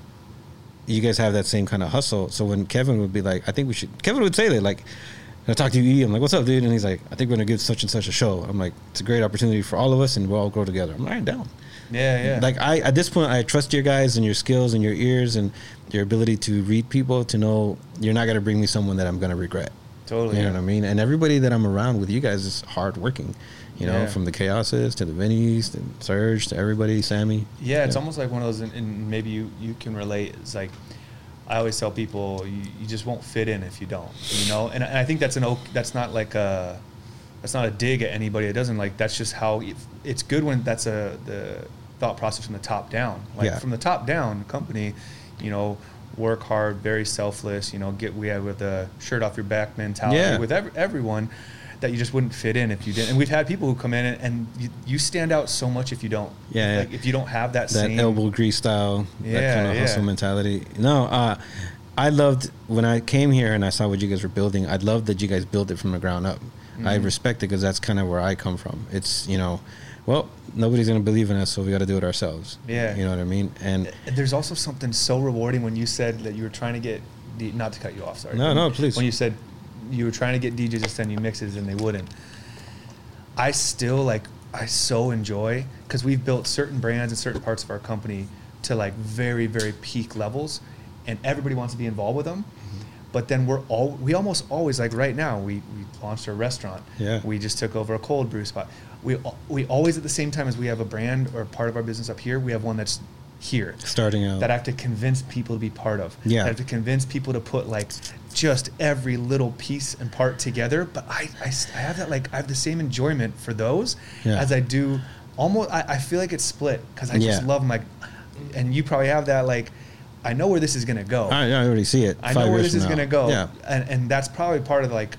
you guys have that same kind of hustle. So when Kevin would be like, I think we should, Kevin would say that, like, I talk to you, I'm like, what's up, dude? And he's like, I think we're going to give such and such a show. I'm like, it's a great opportunity for all of us, and we'll all grow together. I'm like, all right, down. Yeah, yeah. Like, I, at this point, I trust your guys and your skills and your ears and your ability to read people to know you're not going to bring me someone that I'm going to regret. Totally. You know yeah. what I mean? And everybody that I'm around with you guys is hardworking. You know, yeah. from the Chaoses to the Vinnies to Surge to everybody, Sammy. Yeah, it's yeah. almost like one of those, and, and maybe you, you can relate. It's like, I always tell people, you, you just won't fit in if you don't, you know? And, and I think that's an that's not like a, that's not a dig at anybody that doesn't. Like, that's just how, it's good when that's a the thought process from the top down. Like, yeah. from the top down, the company, you know, work hard, very selfless, you know, get we have with a shirt off your back mentality yeah. with every, everyone. That you just wouldn't fit in if you didn't. And we've had people who come in and, and you, you stand out so much if you don't. Yeah. Like, yeah. if you don't have that, that same elbow grease style, yeah, that kind of yeah. hustle mentality. No, uh, I loved when I came here and I saw what you guys were building. I loved that you guys built it from the ground up. Mm-hmm. I respect it because that's kind of where I come from. It's, you know, well, nobody's going to believe in us, so we got to do it ourselves. Yeah. You know what I mean? And there's also something so rewarding when you said that you were trying to get, the, not to cut you off, sorry. No, no, please. When you said, you were trying to get D Js to send you mixes and they wouldn't. I still like, I so enjoy, because we've built certain brands and certain parts of our company to like very, very peak levels, and everybody wants to be involved with them. Mm-hmm. But then we're all, we almost always, like right now, we, we launched a restaurant. Yeah. We just took over a cold brew spot. We, we always, at the same time as we have a brand or part of our business up here, we have one that's here. Starting out. That I have to convince people to be part of. Yeah. That I have to convince people to put like just every little piece and part together. But I, I, I have that, like, I have the same enjoyment for those yeah. as I do almost, I, I feel like it's split because I yeah. just love my, and you probably have that, like, I know where this is going to go. I, I already see it. I know where this is going to go. Yeah. And, and that's probably part of like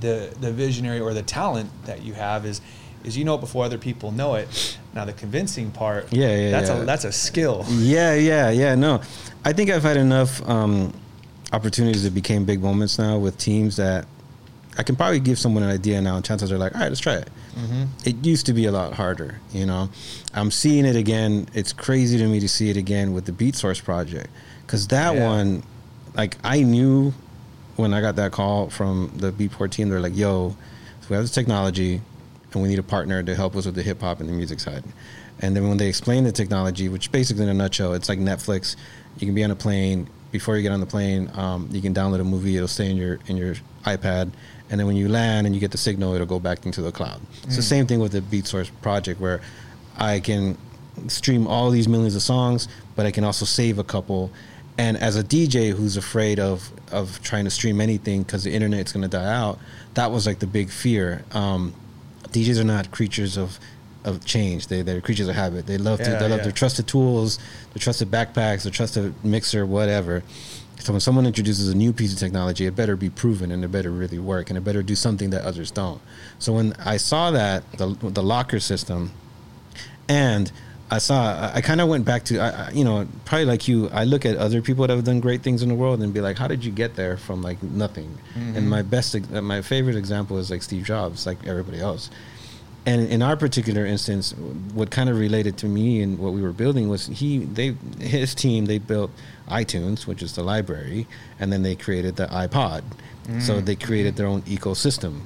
the, the visionary or the talent that you have is, is you know it before other people know it. Now the convincing part, yeah, yeah, that's yeah. a that's a skill. Yeah, yeah, yeah. No, I think I've had enough um, opportunities that became big moments now with teams that I can probably give someone an idea now, and chances are like, all right, let's try it. Mm-hmm. It used to be a lot harder, you know. I'm seeing it again. It's crazy to me to see it again with the BeatSource project, because that yeah. one, like, I knew when I got that call from the Beatport team, they're like, yo, so we have this technology. And we need a partner to help us with the hip-hop and the music side. And then when they explain the technology, which basically in a nutshell, it's like Netflix. You can be on a plane. Before you get on the plane, um, you can download a movie. It'll stay in your in your iPad. And then when you land and you get the signal, it'll go back into the cloud. Mm. It's the same thing with the BeatSource project, where I can stream all these millions of songs, but I can also save a couple. And as a D J who's afraid of, of trying to stream anything because the internet's going to die out, that was like the big fear. Um D Js are not creatures of, of change. They, they're creatures of habit. They love to, yeah, they love yeah. their trusted tools, their trusted backpacks, their trusted mixer, whatever. So when someone introduces a new piece of technology, it better be proven and it better really work and it better do something that others don't. So when I saw that, the, the locker system, and I saw, I kind of went back to, I, you know, probably like you, I look at other people that have done great things in the world and be like, how did you get there from like nothing? Mm-hmm. And my best, my favorite example is like Steve Jobs, like everybody else. And in our particular instance, what kind of related to me and what we were building was he, they, his team, they built iTunes, which is the library, and then they created the iPod. Mm-hmm. So they created their own ecosystem.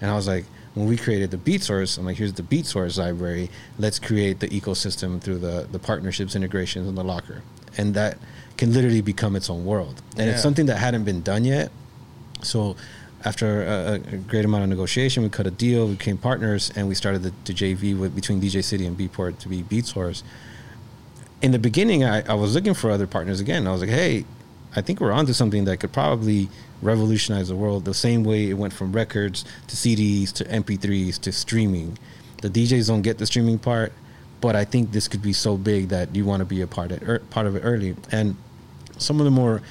And I was like, when we created the BeatSource, I'm like, here's the BeatSource library. Let's create the ecosystem through the, the partnerships, integrations, and the locker. And that can literally become its own world. And yeah. it's something that hadn't been done yet. So after a, a great amount of negotiation, we cut a deal, we became partners, and we started the, the J V with, between D J City and Beatport to be BeatSource. In the beginning, I, I was looking for other partners again. I was like, hey, I think we're onto something that could probably revolutionize the world the same way it went from records to C Ds to M P threes to streaming. The D Js don't get the streaming part, but I think this could be so big that you want to be a part of, er, part of it early. And some of the more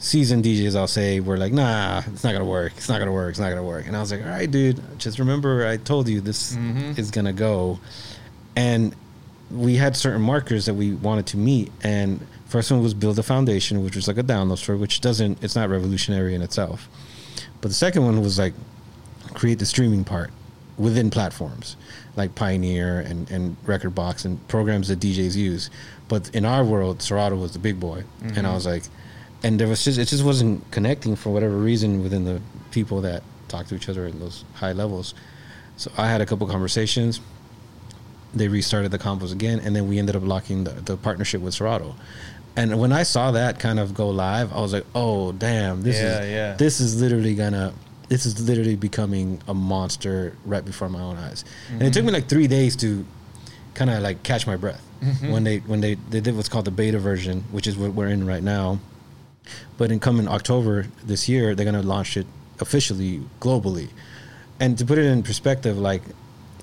seasoned D Js, I'll say, were like, nah, it's not going to work. It's not going to work. It's not going to work. And I was like, all right, dude, just remember I told you this mm-hmm. is going to go. And we had certain markers that we wanted to meet. And first one was build a foundation, which was like a download store, which doesn't, it's not revolutionary in itself. But the second one was like create the streaming part within platforms like Pioneer and, and Record Box and programs that D Js use. But in our world, Serato was the big boy. Mm-hmm. And I was like, and there was just, it just wasn't connecting for whatever reason within the people that talk to each other at those high levels. So I had a couple conversations. They restarted the combos again, and then we ended up locking the, the partnership with Serato. And when I saw that kind of go live, I was like, oh, damn, this yeah, is yeah. this is literally gonna, this is literally becoming a monster right before my own eyes. Mm-hmm. And it took me like three days to kind of like catch my breath. Mm-hmm. When they when they, they did what's called the beta version, which is what we're in right now. But in coming October this year, they're gonna launch it officially globally. And to put it in perspective, like,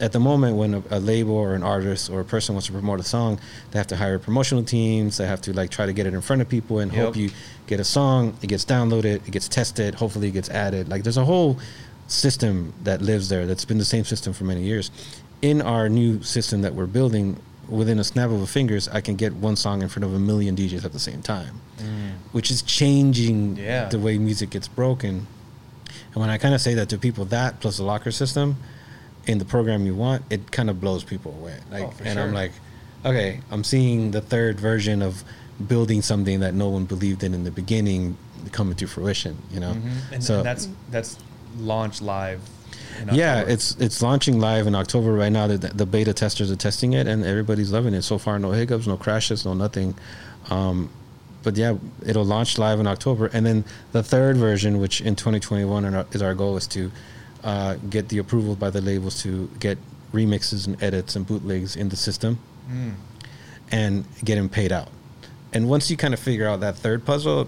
at the moment, when a, a label or an artist or a person wants to promote a song, they have to hire promotional teams. They have to like try to get it in front of people and yep. hope you get a song. It gets downloaded. It gets tested. Hopefully it gets added. Like, there's a whole system that lives there that's been the same system for many years. In our new system that we're building, within a snap of a fingers, I can get one song in front of a million D Js at the same time, mm. which is changing yeah. the way music gets broken. And when I kind of say that to people, that plus the locker system in the program you want, it kind of blows people away. Like, oh, and sure. I'm like, okay, I'm seeing the third version of building something that no one believed in in the beginning coming to fruition, you know? Mm-hmm. And, so, and that's that's launch live in yeah, it's it's launching live in October right now. The, the beta testers are testing it, and everybody's loving it. So far, no hiccups, no crashes, no nothing. Um, but yeah, it'll launch live in October. And then the third version, which in twenty twenty-one is our goal, is to Uh, get the approval by the labels to get remixes and edits and bootlegs in the system mm. and get them paid out. And once you kind of figure out that third puzzle,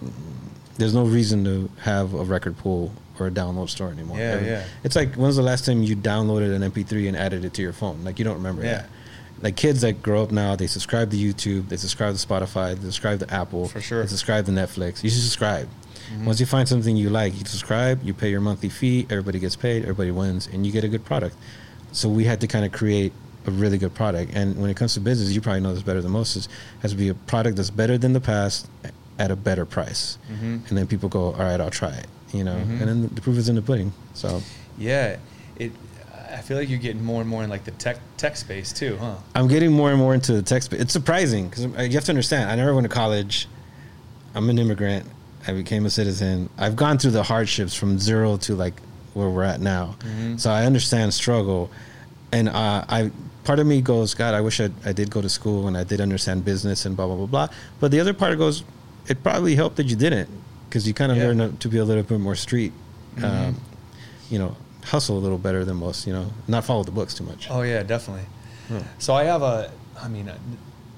there's no reason to have a record pool or a download store anymore. Yeah, I mean, yeah. It's like, when's the last time you downloaded an M P three and added it to your phone? Like, you don't remember yeah. that. Like, kids that grow up now, they subscribe to YouTube, they subscribe to Spotify, they subscribe to Apple, for sure. they subscribe to Netflix. You should subscribe. Mm-hmm. Once you find something you like, you subscribe, you pay your monthly fee, everybody gets paid, everybody wins, and you get a good product. So we had to kind of create a really good product. And when it comes to business, you probably know this better than most, is has to be a product that's better than the past at a better price. Mm-hmm. And then people go, all right, I'll try it, you know, mm-hmm. and then the proof is in the pudding. So, yeah, it. I feel like you're getting more and more in like the tech tech space too, huh? I'm getting more and more into the tech space. It's surprising because you have to understand, I never went to college. I'm an immigrant. I became a citizen. I've gone through the hardships from zero to like where we're at now. Mm-hmm. So I understand struggle. And uh, I part of me goes, God, I wish I, I did go to school and I did understand business and blah, blah, blah, blah. But the other part goes, it probably helped that you didn't, because you kind of yeah. learn to be a little bit more street, mm-hmm. um, you know, hustle a little better than most, you know, not follow the books too much. Oh, yeah, definitely. Hmm. So I have a, I mean, a,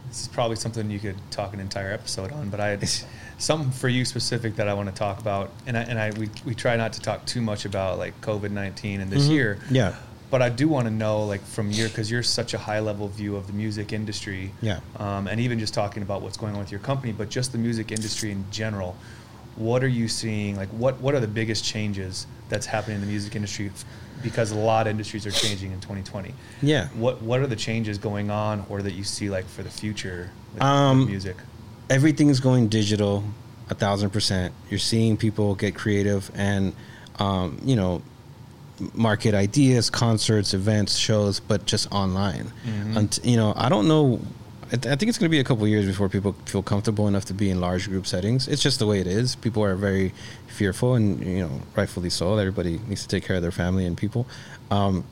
this is probably something you could talk an entire episode on, but I had something for you specific that I want to talk about. And I, and I we, we try not to talk too much about like COVID nineteen and this mm-hmm. year. Yeah. But I do want to know, like, from your, because you're such a high level view of the music industry. Yeah. Um, and even just talking about what's going on with your company, but just the music industry in general. What are you seeing? Like, what, what are the biggest changes that's happening in the music industry? Because a lot of industries are changing in twenty twenty. Yeah. What What are the changes going on, or that you see like for the future with um, music? Everything's going digital, a thousand percent. You're seeing people get creative and, um, you know, market ideas, concerts, events, shows, but just online. Mm-hmm. And, you know, I don't know. I, th- I think it's going to be a couple of years before people feel comfortable enough to be in large group settings. It's just the way it is. People are very fearful, and, you know, rightfully so. Everybody needs to take care of their family and people. Um,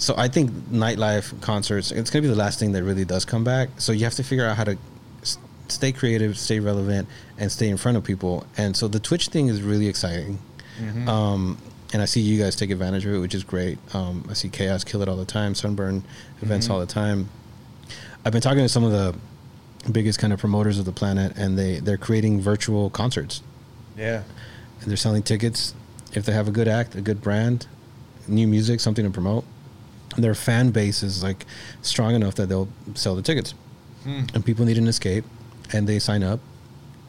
So I think nightlife, concerts, it's going to be the last thing that really does come back. So you have to figure out how to s- stay creative, stay relevant, and stay in front of people. And so the Twitch thing is really exciting. Mm-hmm. Um, and I see you guys take advantage of it, which is great. Um, I see Chaos kill it all the time, Sunburn events mm-hmm. all the time. I've been talking to some of the biggest kind of promoters of the planet, and they, they're creating virtual concerts. Yeah. And they're selling tickets. If they have a good act, a good brand, new music, something to promote, their fan base is like strong enough that they'll sell the tickets mm. and people need an escape and they sign up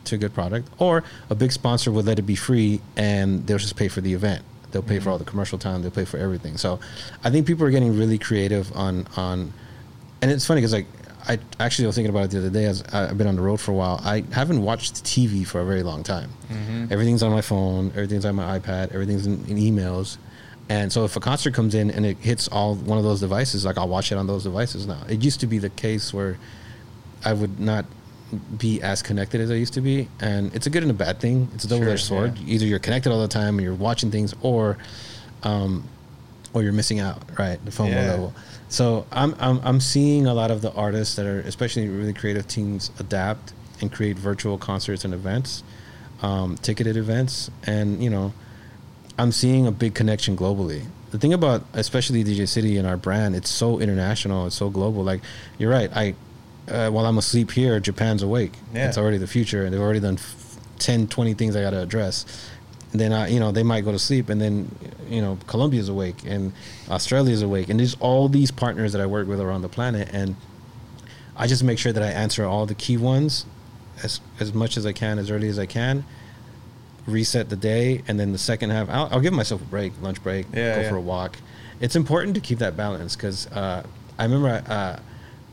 to a good product, or a big sponsor would let it be free and they'll just pay for the event. They'll pay mm. for all the commercial time. They'll pay for everything. So I think people are getting really creative on, on, and it's funny because like, I actually was thinking about it the other day as I've been on the road for a while. I haven't watched T V for a very long time. Mm-hmm. Everything's on my phone. Everything's on my iPad. Everything's in, in emails. And so if a concert comes in and it hits all one of those devices, like I'll watch it on those devices now. It used to be the case where I would not be as connected as I used to be. And it's a good and a bad thing. It's a double-edged sure, sword. Yeah. Either you're connected all the time and you're watching things, or um, or you're missing out, right? The FOMO yeah. level. So I'm, I'm I'm seeing a lot of the artists that are, especially really creative teams, adapt and create virtual concerts and events, um, ticketed events. And, you know, I'm seeing a big connection globally. The thing about, especially D J City and our brand, it's so international, it's so global. Like, you're right. I, uh, while I'm asleep here, Japan's awake. Yeah. It's already the future, and they've already done ten, twenty things I got to address. And then, I, you know, they might go to sleep, and then, you know, Colombia's awake, and Australia's awake, and there's all these partners that I work with around the planet, and I just make sure that I answer all the key ones as as much as I can, as early as I can. Reset the day, and then the second half I'll, I'll give myself a break, lunch break, yeah, go yeah. for a walk. It's important to keep that balance because uh, I remember I, uh,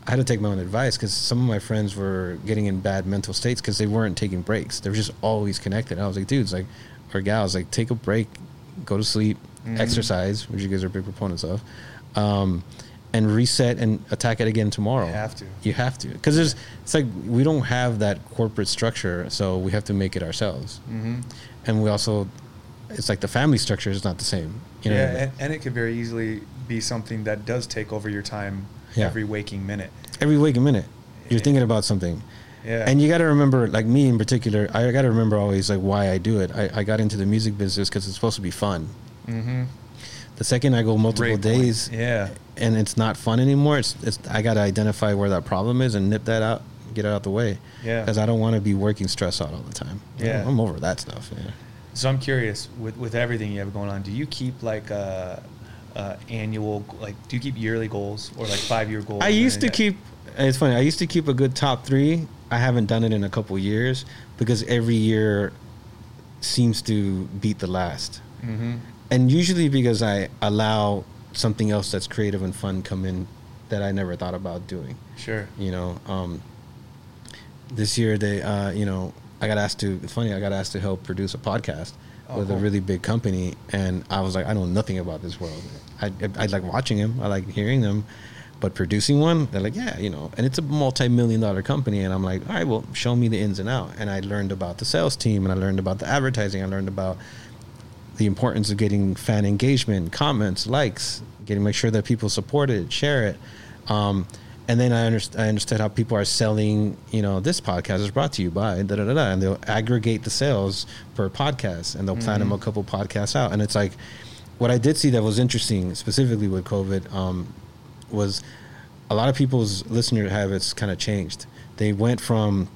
I had to take my own advice because some of my friends were getting in bad mental states because they weren't taking breaks. They were just always connected. I was like, dudes, like, or gals, like, take a break, go to sleep, mm-hmm. exercise, which you guys are big proponents of, um, and reset and attack it again tomorrow. You have to. You have to because there's it's like we don't have that corporate structure, so we have to make it ourselves. Mm-hmm. And we also, it's like the family structure is not the same. You know yeah, I mean? and, and it could very easily be something that does take over your time yeah. every waking minute. Every waking minute, you're yeah. thinking about something. Yeah. And you got to remember, like me in particular, I got to remember always like why I do it. I, I got into the music business because it's supposed to be fun. Mm-hmm. The second I go multiple days yeah. and it's not fun anymore, it's, it's I got to identify where that problem is and nip that out, get it out the way. Yeah. Because I don't want to be working stress out all the time. Yeah. I'm over that stuff. Yeah. So I'm curious, with, with everything you have going on, do you keep like a, a annual, like do you keep yearly goals or like five-year goals? I used to keep, it's funny, I used to keep a good top three. I haven't done it in a couple years because every year seems to beat the last. Mm-hmm. And usually because I allow something else that's creative and fun come in that I never thought about doing. Sure. You know, um, this year they, uh, you know, I got asked to, it's funny, I got asked to help produce a podcast oh, with cool. a really big company. And I was like, I know nothing about this world. I, I, I like watching them. I like hearing them. But producing one, they're like, yeah, you know, and it's a multi-million dollar company. And I'm like, all right, well, show me the ins and out. And I learned about the sales team, and I learned about the advertising. I learned about the importance of getting fan engagement, comments, likes, getting make sure that people support it, share it. Um, and then I, underst- I understood how people are selling, you know, this podcast is brought to you by da-da-da-da. And they'll aggregate the sales per podcast, and they'll mm-hmm. plan them a couple podcasts out. And it's like, what I did see that was interesting, specifically with COVID, um, was a lot of people's listener habits kind of changed. They went from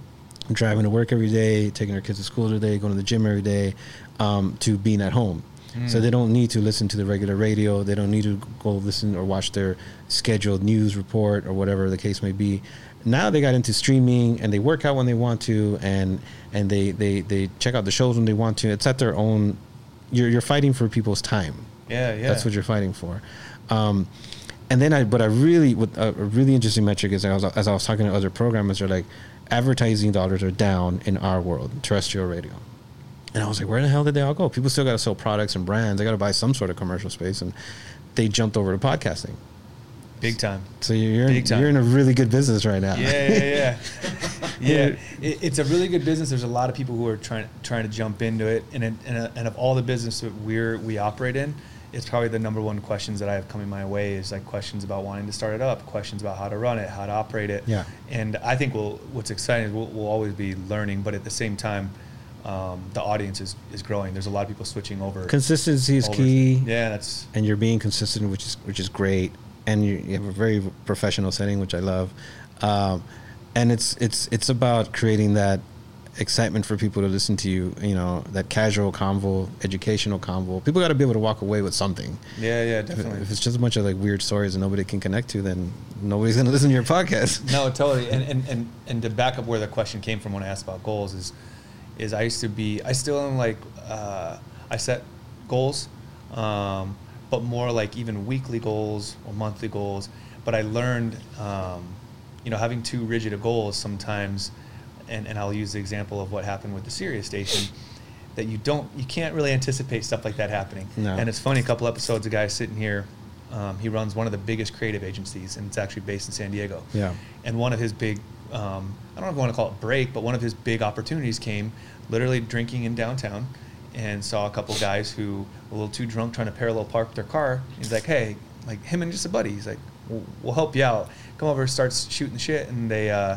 driving to work every day, taking their kids to school today, going to the gym every day, um, to being at home. Mm. So they don't need to listen to the regular radio. They don't need to go listen or watch their scheduled news report or whatever the case may be. Now they got into streaming, and they work out when they want to, and and they they, they check out the shows when they want to. It's at their own. You're you're fighting for people's time. Yeah, yeah. That's what you're fighting for. Um, And then I, but I really, with a really interesting metric is I was, as I was talking to other programmers, they're like, advertising dollars are down in our world, terrestrial radio. And I was like, where the hell did they all go? People still got to sell products and brands. They got to buy some sort of commercial space. And they jumped over to podcasting. Big time. So you're in, time. you're in a really good business right now. Yeah, yeah, yeah. yeah. It, it's a really good business. There's a lot of people who are trying, trying to jump into it. And, and, and of all the business that we're, we operate in, it's probably the number one questions that I have coming my way is like questions about wanting to start it up, questions about how to run it, how to operate it. Yeah. And I think we'll, what's exciting is we'll, we'll always be learning, but at the same time, um, the audience is, is growing. There's a lot of people switching over. Consistency is over. Key. Yeah, that's. And you're being consistent, which is which is great. And you, you have a very professional setting, which I love. Um, and it's it's it's about creating that excitement for people to listen to you, you know, that casual convo, educational convo. People got to be able to walk away with something. Yeah, yeah, definitely. If, if it's just a bunch of like weird stories and nobody can connect to, then nobody's going to listen to your podcast. No, totally. And, and and and to back up where the question came from when I asked about goals is, is I used to be, I still am like, uh, I set goals, um, but more like even weekly goals or monthly goals. But I learned, um, you know, having too rigid of goals sometimes. And, and I'll use the example of what happened with the Sirius station, that you don't, you can't really anticipate stuff like that happening. No. And it's funny, a couple episodes, a guy sitting here, um, he runs one of the biggest creative agencies, and it's actually based in San Diego. Yeah. And one of his big, um, I don't know if I want to call it break, but one of his big opportunities came literally drinking in downtown, and saw a couple guys who were a little too drunk trying to parallel park their car. He's like, hey, like him and just a buddy. He's like, we'll, we'll help you out. Come over, starts shooting shit, and they, uh,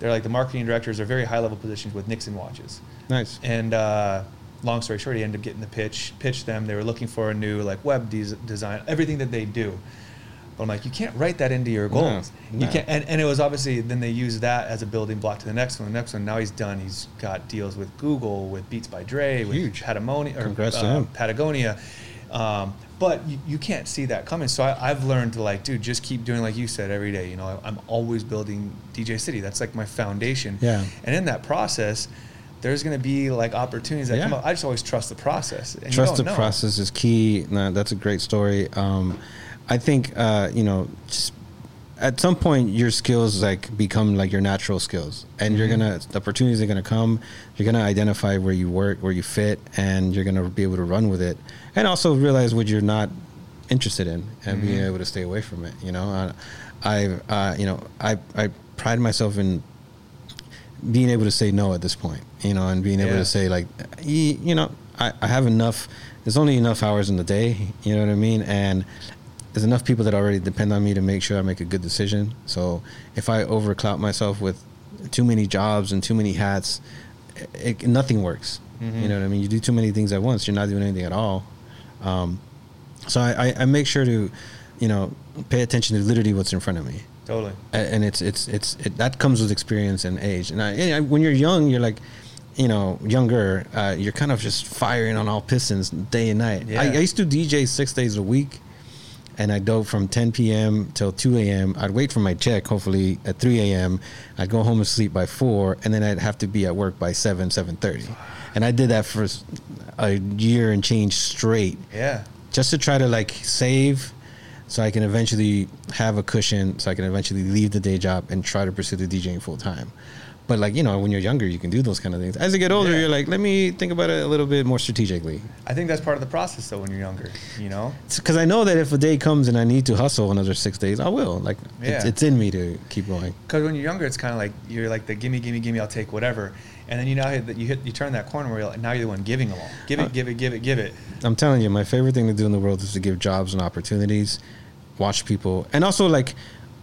they're like the marketing directors are very high level positions with Nixon watches. Nice. And uh, long story short, he ended up getting the pitch, pitched them. They were looking for a new like web de- design, everything that they do. But I'm like, you can't write that into your goals. No, no. You can't. And, and it was obviously, then they used that as a building block to the next one. The next one, now he's done. He's got deals with Google, with Beats by Dre, Huge. with Patamonia, or, uh, Patagonia. Um, but you, you can't see that coming. So I, I've learned to like, dude, just keep doing like you said every day. You know, I, I'm always building D J City. That's like my foundation. Yeah. And in that process, there's going to be like opportunities that yeah. come up. I just always trust the process. And trust the know. process is key. No, that's a great story. Um, I think, uh, you know, just at some point your skills like become like your natural skills, and mm-hmm. you're gonna the opportunities are gonna come. You're gonna identify where you work, where you fit, and you're gonna be able to run with it, and also realize what you're not interested in and mm-hmm. being able to stay away from it. You know, I, uh, you know, I I pride myself in being able to say no at this point. You know, and being able yeah. to say like, you know, I, I have enough. There's only enough hours in the day. You know what I mean? And there's enough people that already depend on me to make sure I make a good decision. So if I overcloud myself with too many jobs and too many hats, it, it, nothing works. Mm-hmm. You know what I mean? You do too many things at once. You're not doing anything at all. Um, so I, I, I make sure to, you know, pay attention to literally what's in front of me. Totally. And it's it's it's it, that comes with experience and age. And I, and I when you're young, you're like, you know, younger, uh, you're kind of just firing on all pistons day and night. Yeah. I, I used to D J six days a week. And I'd go from ten p.m. till two a.m. I'd wait for my check, hopefully, at three a.m. I'd go home and sleep by four, and then I'd have to be at work by seven, seven thirty. And I did that for a year and change straight. Yeah. Just to try to, like, save so I can eventually have a cushion, so I can eventually leave the day job and try to pursue the DJing full-time. But, like, you know, when you're younger, you can do those kind of things. As you get older, yeah. you're like, let me think about it a little bit more strategically. I think that's part of the process, though, when you're younger, you know? Because I know that if a day comes and I need to hustle another six days, I will. Like, yeah. it's, it's in me to keep going. Because when you're younger, it's kind of like you're like the gimme, gimme, gimme, I'll take whatever. And then you know that you hit, you turn that corner where you're like, now you're the one giving along. Give it, uh, give it, give it, give it. I'm telling you, my favorite thing to do in the world is to give jobs and opportunities, watch people, and also, like,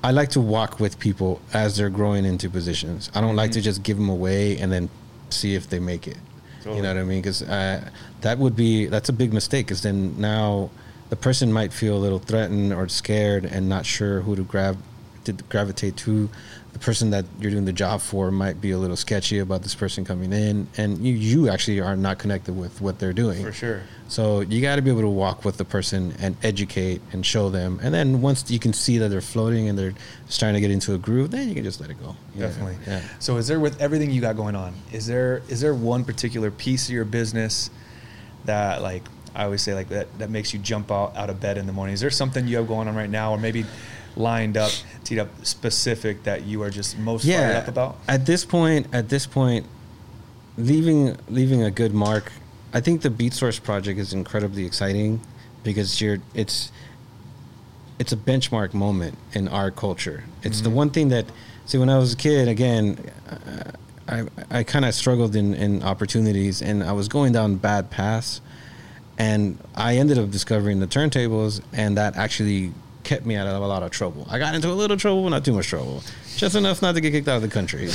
I like to walk with people as they're growing into positions. I don't mm-hmm. like to just give them away and then see if they make it. Totally. You know what I mean? Because uh, that would be, that's a big mistake, because then now the person might feel a little threatened or scared and not sure who to grab, to gravitate to. The person that you're doing the job for might be a little sketchy about this person coming in, and you, you actually are not connected with what they're doing. For sure. So you got to be able to walk with the person and educate and show them. And then once you can see that they're floating and they're starting to get into a groove, then you can just let it go. Yeah. Definitely. Yeah. So is there, with everything you got going on, is there is there one particular piece of your business that, like, I always say, like, that, that makes you jump out, out of bed in the morning? Is there something you have going on right now, or maybe lined up, teed up, specific, that you are just most yeah, fired up about? At this point, at this point, leaving leaving a good mark. I think the BeatSource project is incredibly exciting, because you're it's it's a benchmark moment in our culture. It's mm-hmm. the one thing that, see, when I was a kid, again, I I, I kind of struggled in, in opportunities, and I was going down bad paths, And I ended up discovering the turntables, and that actually kept me out of a lot of trouble. I got into a little trouble, not too much trouble. Just enough not to get kicked out of the country.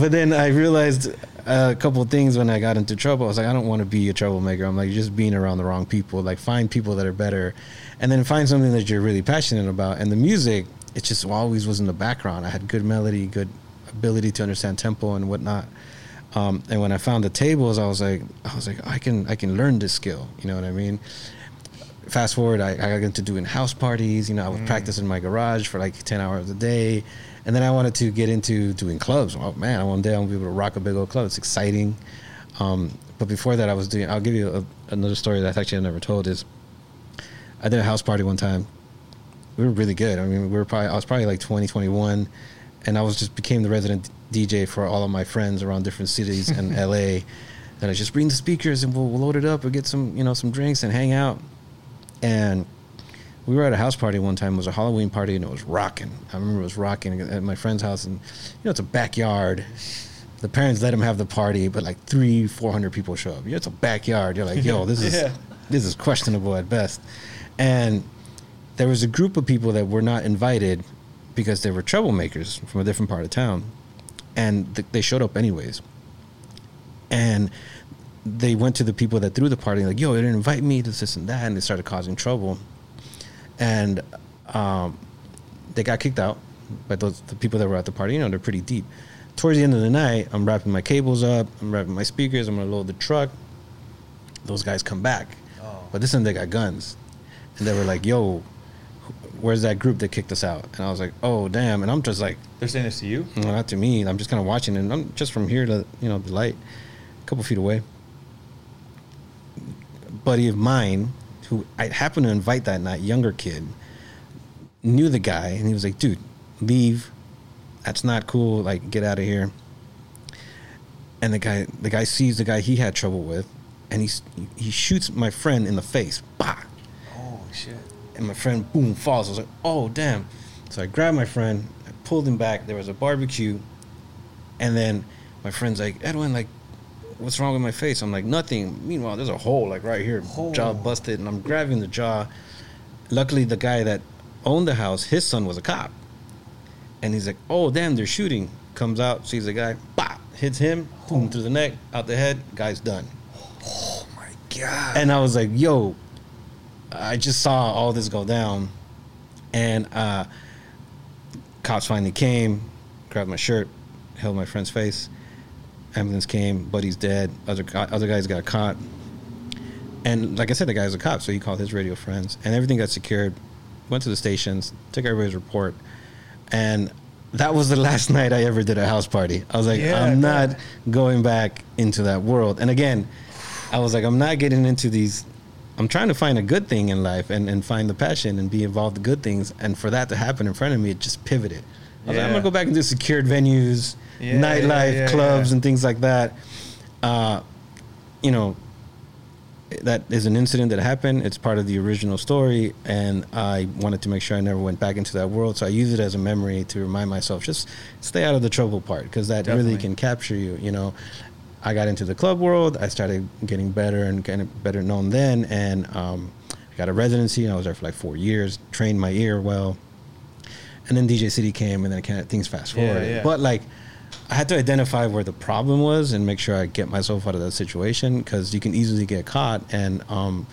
But then I realized a couple of things when I got into trouble. I was like, I don't want to be a troublemaker. I'm like, just being around the wrong people. Like, find people that are better, and then find something that you're really passionate about. And the music, it just always was in the background. I had good melody, good ability to understand tempo and whatnot. Um, and when I found the tables, I was like, I was like, I can, I can learn this skill. You know what I mean? Fast forward, I, I got into doing house parties. You know, I would mm. practice in my garage for like ten hours a day. And then I wanted to get into doing clubs. Oh, man, one day I'm going to be able to rock a big old club. It's exciting. Um, but before that, I was doing, I'll give you a, another story that's actually I never told is I did a house party one time. We were really good. I mean, we were probably, I was probably like twenty, twenty-one. And I was just became the resident D J for all of my friends around different cities in L A. And I just bring the speakers and we'll, we'll load it up or get some, you know, some drinks and hang out. And we were at a house party one time. It was a Halloween party, and it was rocking. I remember it was rocking at my friend's house, and, you know, it's a backyard. The parents let him have the party, but, like, three, four hundred people show up. You know, it's a backyard. You're like, yo, this is yeah. this is questionable at best. And there was a group of people that were not invited because they were troublemakers from a different part of town, and th- they showed up anyways. And they went to the people that threw the party, like, yo, they didn't invite me, this, this, and that, and they started causing trouble. And um, they got kicked out by those the people that were at the party. You know, they're pretty deep. Towards the end of the night, I'm wrapping my cables up, I'm wrapping my speakers, I'm going to load the truck. Those guys come back. Oh. But this time they got guns. And they were like, yo, where's that group that kicked us out? And I was like, oh, damn. And I'm just like... They're saying this to you? No, not to me. I'm just kind of watching, and I'm just from here to, you know, the light, a couple feet away. Buddy of mine who I happened to invite that night, younger kid, knew the guy, and he was like, dude, leave, that's not cool, like, get out of here. And the guy the guy sees the guy he had trouble with, and he he shoots my friend in the face. Bah! Oh shit. And my friend, boom, falls. I was like, oh damn. So I grabbed my friend, I pulled him back. There was a barbecue, and then my friend's like, Edwin, like, what's wrong with my face? I'm like, nothing. Meanwhile, there's a hole, like, right here. Oh. Jaw busted, and I'm grabbing the jaw. Luckily, the guy that owned the house, his son was a cop. And he's like, oh, damn, they're shooting. Comes out, sees the guy, bah, hits him, oh. boom, through the neck, out the head, guy's done. Oh, my God. And I was like, yo, I just saw all this go down. And uh, cops finally came, grabbed my shirt, held my friend's face. Ambulance came, buddy's dead, other other guys got caught. And like I said, the guy was a cop, so he called his radio friends. And everything got secured, went to the stations, took everybody's report. And that was the last night I ever did a house party. I was like, yeah, I'm not God. going back into that world. And again, I was like, I'm not getting into these. I'm trying to find a good thing in life and, and find the passion and be involved in good things. And for that to happen in front of me, it just pivoted. I was yeah. like, I'm going to go back and do secured venues, yeah, nightlife, yeah, yeah, clubs, yeah. and things like that. Uh, you know, that is an incident that happened. It's part of the original story, and I wanted to make sure I never went back into that world, so I use it as a memory to remind myself, just stay out of the trouble part, because that Definitely. really can capture you, you know. I got into the club world. I started getting better and kind of better known then, and um, I got a residency, and I was there for like four years, trained my ear well. And then D J City came, and then kind of things fast forward. Yeah, yeah. But like, I had to identify where the problem was and make sure I get myself out of that situation, because you can easily get caught, and um,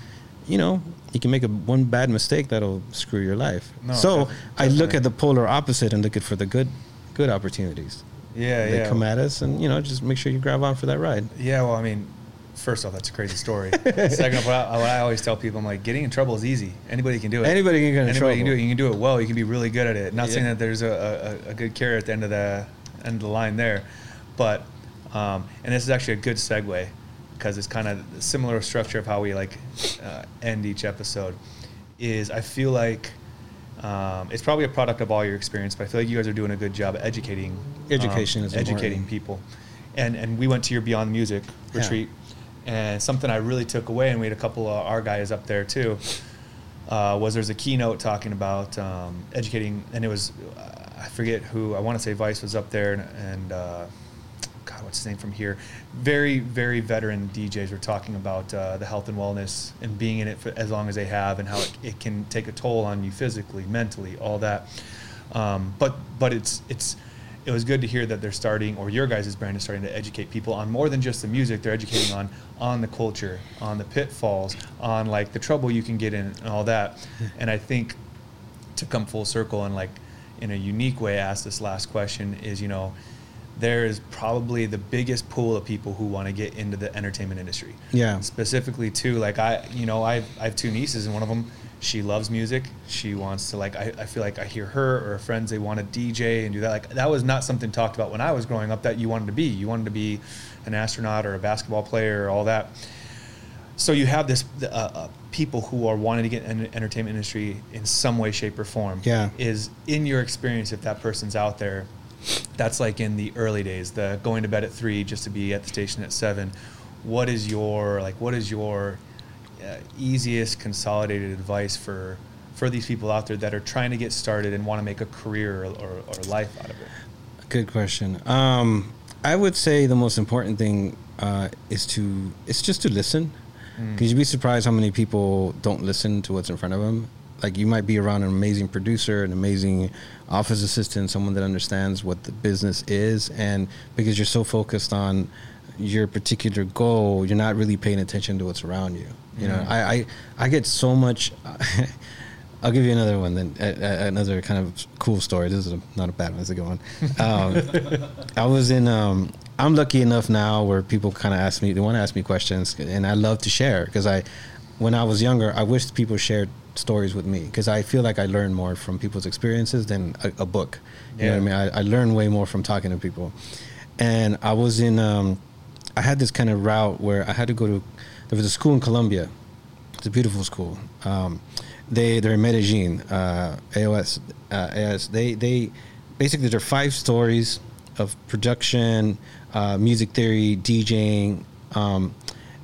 you know, you can make a one bad mistake that'll screw your life. No, so definitely. I look at the polar opposite and look at for the good, good opportunities. Yeah, they yeah. come at us, and you know, just make sure you grab on for that ride. Yeah, well, I mean, first off, that's a crazy story. Second off, what I, what I always tell people, I'm like, getting in trouble is easy. Anybody can do it. Anybody can get in Anybody trouble. Anybody can do it. You can do it well. You can be really good at it. Not yeah. saying that there's a, a, a good carrier at the end of the end of the line there, but um, and this is actually a good segue, because it's kind of similar structure of how we like uh, end each episode. Is I feel like um, it's probably a product of all your experience, but I feel like you guys are doing a good job at educating education um, is educating important. people, and and we went to your Beyond Music retreat. Yeah. And something I really took away, and we had a couple of our guys up there too, uh, was there's a keynote talking about um, educating, and it was, uh, I forget who, I want to say Vice was up there, and, and uh, God, what's his name from here? Very, very veteran D Js were talking about uh, the health and wellness and being in it for as long as they have and how it, it can take a toll on you physically, mentally, all that. Um, but but it's it's it was good to hear that they're starting, or your guys' brand is starting to educate people on more than just the music. They're educating on on the culture, on the pitfalls, on like the trouble you can get in and all that. And I think to come full circle and like in a unique way ask this last question is, you know, there is probably the biggest pool of people who want to get into the entertainment industry. Yeah. Specifically too, like I, you know, I've, I have two nieces and one of them, she loves music. She wants to like, I, I feel like I hear her or her friends, they want to D J and do that. Like that was not something talked about when I was growing up that you wanted to be. You wanted to be an astronaut or a basketball player or all that. So you have this uh, uh, people who are wanting to get in the entertainment industry in some way, shape, or form. Yeah. Is in your experience, if that person's out there, that's like in the early days, the going to bed at three just to be at the station at seven. What is your like? What is your uh, easiest consolidated advice for for these people out there that are trying to get started and want to make a career or, or, or life out of it? Good question. Um, I would say the most important thing uh, is to it's just to listen. Because you'd be surprised how many people don't listen to what's in front of them. Like, you might be around an amazing producer, an amazing office assistant, someone that understands what the business is. And because you're so focused on your particular goal, you're not really paying attention to what's around you. You mm-hmm. know, I, I, I get so much... I'll give you another one, then uh, another kind of cool story. This is a, not a bad one. It's a good one. Um, I was in... Um, I'm lucky enough now where people kind of ask me, they want to ask me questions, and I love to share because I, when I was younger, I wished people shared stories with me because I feel like I learn more from people's experiences than a, a book. You yeah. know what I mean? I, I learn way more from talking to people. And I was in, um, I had this kind of route where I had to go to, there was a school in Colombia. It's a beautiful school. Um, they, they're in Medellin, uh, A O S, uh, A O S. They, they, basically there are five stories of production, uh, music theory, DJing, um,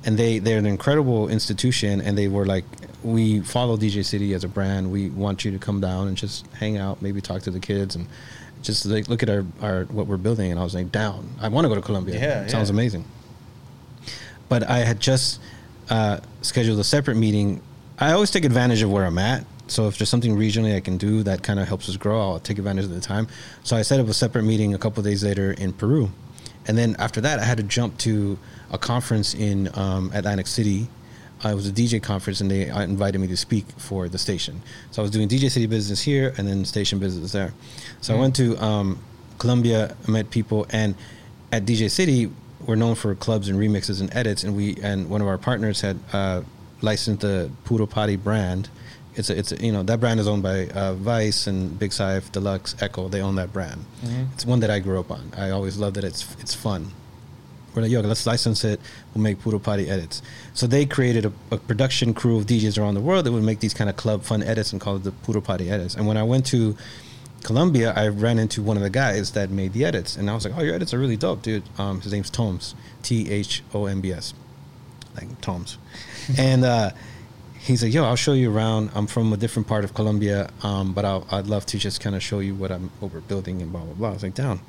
and they, they're an incredible institution, and they were like, we follow D J City as a brand. We want you to come down and just hang out, maybe talk to the kids, and just like look at our, our what we're building. And I was like, down. I want to go to Colombia. Yeah, it yeah. sounds amazing. But I had just uh, scheduled a separate meeting. I always take advantage of where I'm at. So if there's something regionally I can do that kind of helps us grow, I'll take advantage of the time. So I set up a separate meeting a couple of days later in Peru. And then after that, I had to jump to a conference in um, Atlantic City. Uh, it was a D J conference, and they invited me to speak for the station. So I was doing D J City business here and then station business there. So mm-hmm. I went to um, Colombia, met people, and at D J City, we're known for clubs and remixes and edits, and we and one of our partners had uh, licensed the Puro Party brand. It's a, it's a, you know, that brand is owned by uh, Vice and Big Sife, Deluxe, Echo. They own that brand. Mm-hmm. It's one that I grew up on. I always loved it. It's it's fun. We're like, yo, let's license it. We'll make Puro Party edits. So they created a, a production crew of D Js around the world that would make these kind of club fun edits and call it the Puro Party edits. And when I went to Colombia, I ran into one of the guys that made the edits. And I was like, oh, your edits are really dope, dude. Um, his name's Tombs, T H O M B S, like Tombs. and... uh He's like, yo, I'll show you around. I'm from a different part of Colombia, um, but I'll, I'd love to just kind of show you what I'm over building and blah, blah, blah. I was like, down.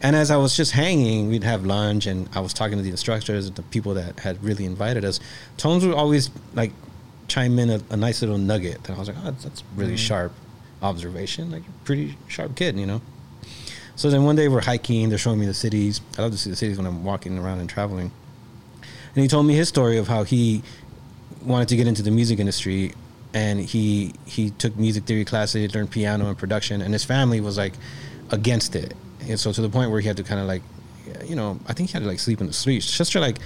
And as I was just hanging, we'd have lunch, and I was talking to the instructors and the people that had really invited us. Tones would always, like, chime in a, a nice little nugget. And I was like, oh, that's really mm-hmm. sharp observation. Like, you're a pretty sharp kid, you know? So then one day we're hiking. They're showing me the cities. I love to see the cities when I'm walking around and traveling. And he told me his story of how he... wanted to get into the music industry, and he he took music theory classes, learned piano and production, and his family was like against it, and so to the point where he had to kind of like, you know, I think he had to like sleep in the streets just to like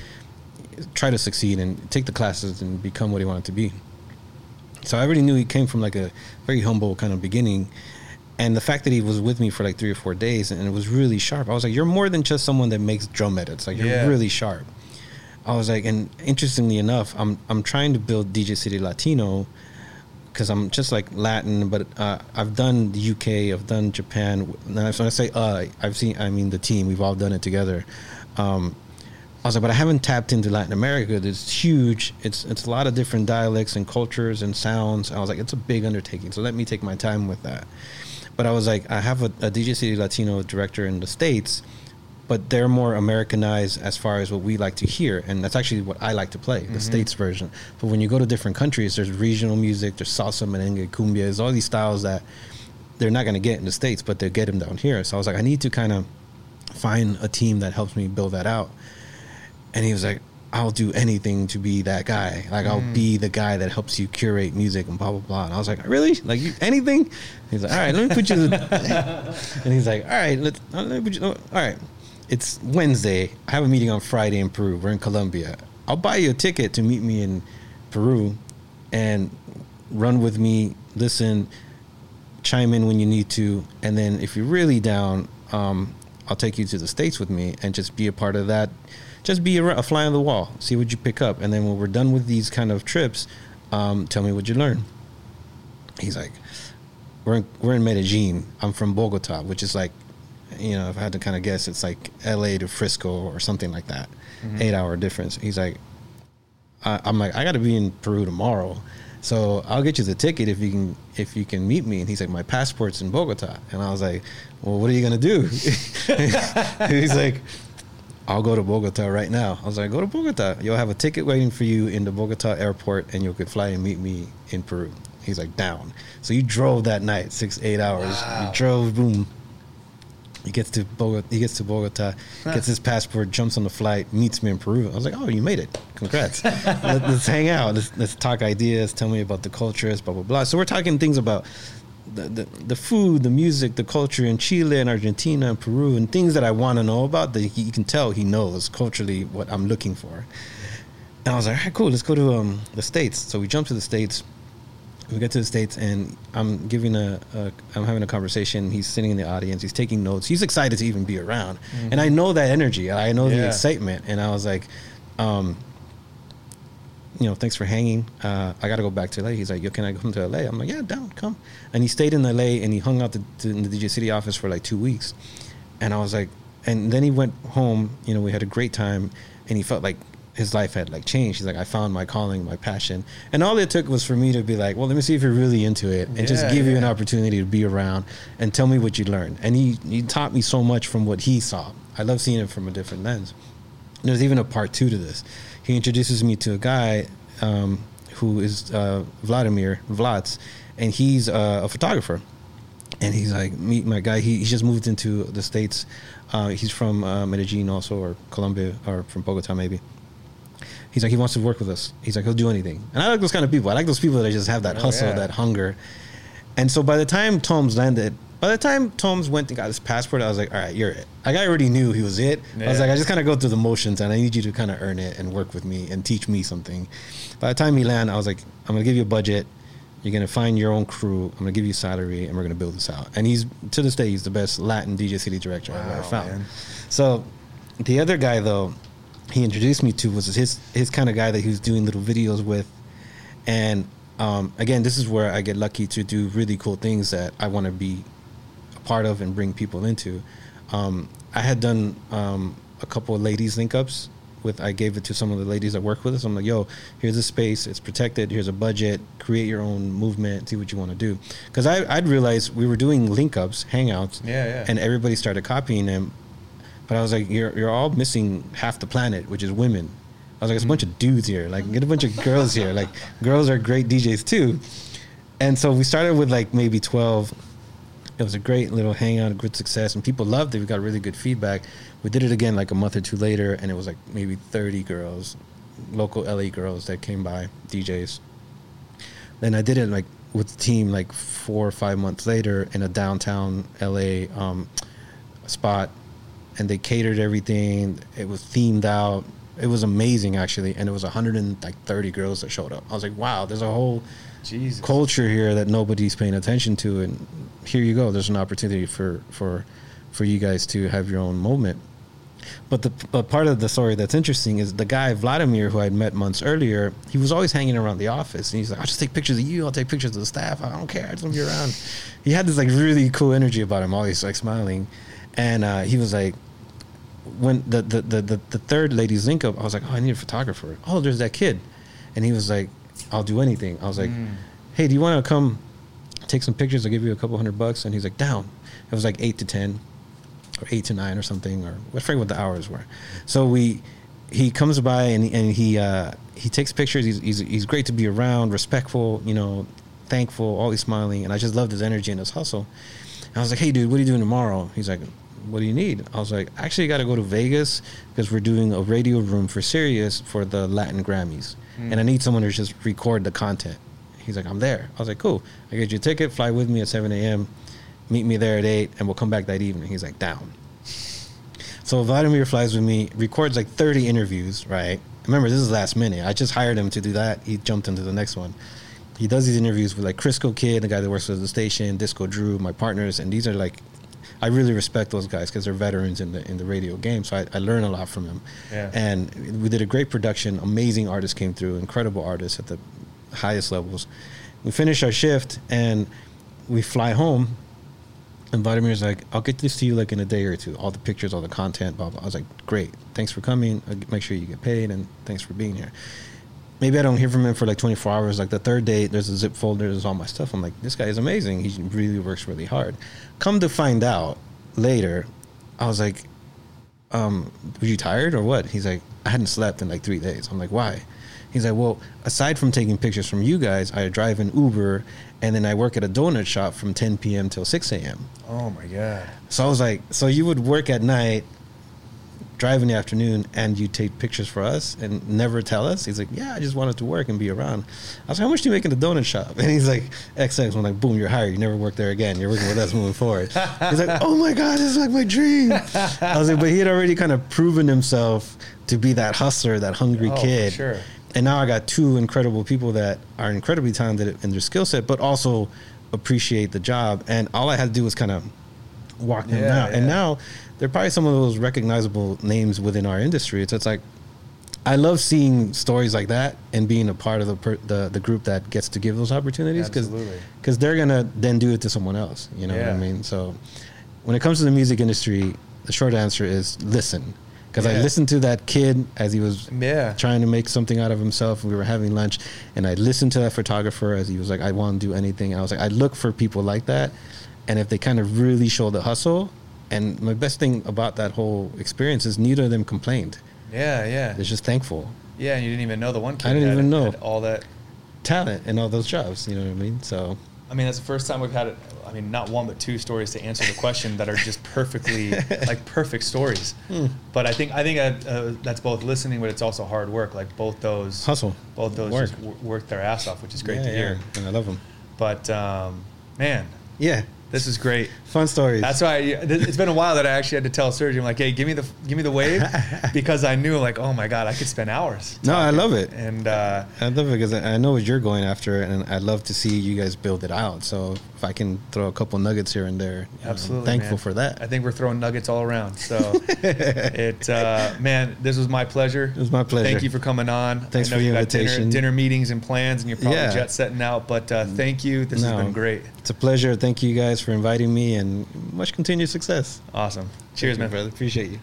try to succeed and take the classes and become what he wanted to be. So I already knew he came from like a very humble kind of beginning, and the fact that he was with me for like three or four days and it was really sharp. I was like, you're more than just someone that makes drum edits. Like, you're yeah. really sharp. I was like, and interestingly enough, I'm I'm trying to build D J City Latino because I'm just like Latin, but uh, I've done the U K, I've done Japan. When I say uh, I've seen, I mean the team. We've all done it together. Um, I was like, but I haven't tapped into Latin America. It's huge. It's it's a lot of different dialects and cultures and sounds. I was like, it's a big undertaking. So let me take my time with that. But I was like, I have a, a D J City Latino director in the States. but they're more Americanized as far as what we like to hear. And that's actually what I like to play, the mm-hmm. States version. But when you go to different countries, there's regional music, there's salsa, merengue, cumbia, there's all these styles that they're not going to get in the States, but they'll get them down here. So I was like, I need to kind of find a team that helps me build that out. And he was like, I'll do anything to be that guy. Like, mm. I'll be the guy that helps you curate music and blah, blah, blah. And I was like, really? Like, you, anything? He's like, all right, let me put you in the... And he's like, all right, let's, let me put you... All right, it's Wednesday. I have a meeting on Friday in Peru. We're in Colombia. I'll buy you a ticket to meet me in Peru and run with me, listen, chime in when you need to. And then if you're really down, um, I'll take you to the States with me and just be a part of that. Just be a fly on the wall, see what you pick up. And then when we're done with these kind of trips, um, tell me what you learn. He's like, we're in, we're in Medellin. I'm from Bogota, which is like, you know, if I had to kind of guess, it's like L A to Frisco or something like that. Mm-hmm. Eight hour difference. He's like, I, I'm like, I got to be in Peru tomorrow. So I'll get you the ticket if you can if you can meet me. And he's like, my passport's in Bogota. And I was like, well, what are you going to do? He's like, I'll go to Bogota right now. I was like, go to Bogota. You'll have a ticket waiting for you in the Bogota airport, and you could fly and meet me in Peru. He's like, down. So you drove that night, six, eight hours. Wow. You drove, boom. He gets to Bogota, he gets to Bogota, huh. gets his passport, jumps on the flight, meets me in Peru. I was like, oh, you made it. Congrats. Let, let's hang out. Let's, let's talk ideas. Tell me about the cultures, blah, blah, blah. So we're talking things about The, the the food, the music, the culture in Chile and Argentina and Peru, and things that I want to know about that he, you can tell he knows culturally what I'm looking for. And I was like, all right, cool, let's go to um, the States. So we jump to the States. We get to the States, and I'm giving a, a I'm having a conversation. He's sitting in the audience. He's taking notes. He's excited to even be around. Mm-hmm. And I know that energy. I know yeah. the excitement. And I was like, um, you know, thanks for hanging. Uh, I got to go back to L A. He's like, yo, can I come to L A? I'm like, yeah, down, come. And he stayed in L A and he hung out the, the, in the D J City office for like two weeks. And I was like, and then he went home, you know, we had a great time and he felt like his life had like changed. He's like, I found my calling, my passion. And all it took was for me to be like, well, let me see if you're really into it and yeah, just give yeah. you an opportunity to be around and tell me what you learned. And he, he taught me so much from what he saw. I love seeing it from a different lens. And there's even a part two to this. He introduces me to a guy um, who is uh, Vladimir Vlats, and he's uh, a photographer. And he's like, meet my guy. He, he just moved into the States. Uh, he's from uh, Medellin also, or Colombia, or from Bogota maybe. He's like, he wants to work with us. He's like, he'll do anything. And I like those kind of people. I like those people that just have that oh, hustle, yeah. that hunger. And so by the time Tombs landed, by the time Tombs went and got his passport, I was like, all right, you're it. Like, I already knew he was it. Yeah. I was like, I just kind of go through the motions, and I need you to kind of earn it and work with me and teach me something. By the time he landed, I was like, I'm going to give you a budget. You're going to find your own crew. I'm going to give you salary, and we're going to build this out. And he's, to this day, he's the best Latin D J City director wow, I've ever found. Man. So the other guy, though, he introduced me to was his, his kind of guy that he was doing little videos with. And, um, again, this is where I get lucky to do really cool things that I want to be part of and bring people into. um, I had done um, a couple of ladies link ups with, I gave it to some of the ladies that work with us. I'm like, yo, here's a space, it's protected, here's a budget, create your own movement, see what you want to do. Because I I'd realized we were doing link ups, hangouts, yeah, yeah. and everybody started copying them, but I was like, you're you're all missing half the planet, which is women. I was like, it's mm-hmm. a bunch of dudes here, like get a bunch of girls here, like girls are great D Js too. And so we started with like maybe twelve. It was a great little hangout, a good success, and people loved it. We got really good feedback. We did it again like a month or two later, and it was like maybe thirty girls, local L A girls that came by, D Js. Then I did it like with the team like four or five months later in a downtown L A um, spot, and they catered everything. It was themed out. It was amazing, actually, and it was one hundred thirty girls that showed up. I was like, wow, there's a whole Jesus. culture here that nobody's paying attention to, and here you go. There's an opportunity for, for, for you guys to have your own moment. But the but part of the story that's interesting is the guy, Vladimir, who I'd met months earlier, he was always hanging around the office. And he's like, I'll just take pictures of you. I'll take pictures of the staff. I don't care. I just want to be around. He had this, like, really cool energy about him, always, like, smiling. And uh, he was like, when the, the, the, the, the third lady's link up, I was like, oh, I need a photographer. Oh, there's that kid. And he was like, I'll do anything. I was like, mm. hey, do you want to come take some pictures? I'll give you a couple hundred bucks. And he's like, down. It was like eight to ten. or eight to nine or something, or I forget what the hours were. So we, he comes by and and he uh, he takes pictures. He's, he's he's great to be around, respectful, you know, thankful, always smiling, and I just loved his energy and his hustle. And I was like, hey, dude, what are you doing tomorrow? He's like, what do you need? I was like, I actually got to go to Vegas because we're doing a radio room for Sirius for the Latin Grammys, mm. and I need someone to just record the content. He's like, I'm there. I was like, cool. I get your ticket. Fly with me at seven a.m. Meet me there at eight, and we'll come back that evening. He's like, down. So Vladimir flies with me, records like thirty interviews, right? Remember, this is last minute. I just hired him to do that. He jumped into the next one. He does these interviews with like Crisco Kid, the guy that works at the station, Disco Drew, my partners, and these are like, I really respect those guys because they're veterans in the in the radio game. So I, I learn a lot from them. Yeah. And we did a great production. Amazing artists came through, incredible artists at the highest levels. We finish our shift and we fly home. And Vladimir's like, I'll get this to you like in a day or two. All the pictures, all the content, blah, blah. I was like, great. Thanks for coming. I'll make sure you get paid and thanks for being here. Maybe I don't hear from him for like twenty-four hours. Like the third day, there's a zip folder, there's all my stuff. I'm like, this guy is amazing. He really works really hard. Come to find out later, I was like, um, were you tired or what? He's like, I hadn't slept in like three days. I'm like, why? He's like, well, aside from taking pictures from you guys, I drive an Uber, and then I work at a donut shop from ten p.m. till six a.m. Oh, my God. So I was like, so you would work at night, drive in the afternoon, and you take pictures for us and never tell us? He's like, yeah, I just wanted to work and be around. I was like, how much do you make in the donut shop? And he's like, X X. I'm like, boom, you're hired. You never work there again. You're working with us moving forward. He's like, oh, my God, this is like my dream. I was like, but he had already kind of proven himself to be that hustler, that hungry oh, kid. Sure. And now I got two incredible people that are incredibly talented in their skill set, but also appreciate the job. And all I had to do was kind of walk them yeah, out. Yeah. And now they're probably some of those recognizable names within our industry. So it's like, I love seeing stories like that and being a part of the per, the, the group that gets to give those opportunities. Absolutely. Because they're going to then do it to someone else. You know yeah. what I mean? So when it comes to the music industry, the short answer is listen. Because yeah. I listened to that kid as he was yeah. trying to make something out of himself. We were having lunch. And I listened to that photographer as he was like, I want to do anything. And I was like, I look for people like that. And if they kind of really show the hustle. And my best thing about that whole experience is neither of them complained. Yeah, yeah. They're just thankful. Yeah, and you didn't even know the one kid I didn't had, even know. had all that talent and all those jobs. You know what I mean? So, I mean, that's the first time we've had, I mean, not one, but two stories to answer the question that are just perfectly, like perfect stories. Mm. But I think I think I, uh, that's both listening, but it's also hard work. Like both those. Hustle. Both those work. just w- work their ass off, which is great yeah, to yeah. hear. And I love them. But, um, man. Yeah. This is great. Fun stories. That's why I, it's been a while that I actually had to tell Sergio, I'm like, hey, give me the give me the wave, because I knew, like, oh, my God, I could spend hours. No, I love it. And uh, I love it because I know what you're going after, and I love to see you guys build it out. So if I can throw a couple nuggets here and there, absolutely, I'm thankful man. for that. I think we're throwing nuggets all around. So, it uh, man, this was my pleasure. It was my pleasure. Thank you for coming on. Thanks for the invitation. Dinner, dinner meetings and plans, and you're probably yeah. jet setting out, but uh, thank you. This no, has been great. It's a pleasure. Thank you guys for inviting me, and much continued success. Awesome. Cheers, man. Brother. Appreciate you.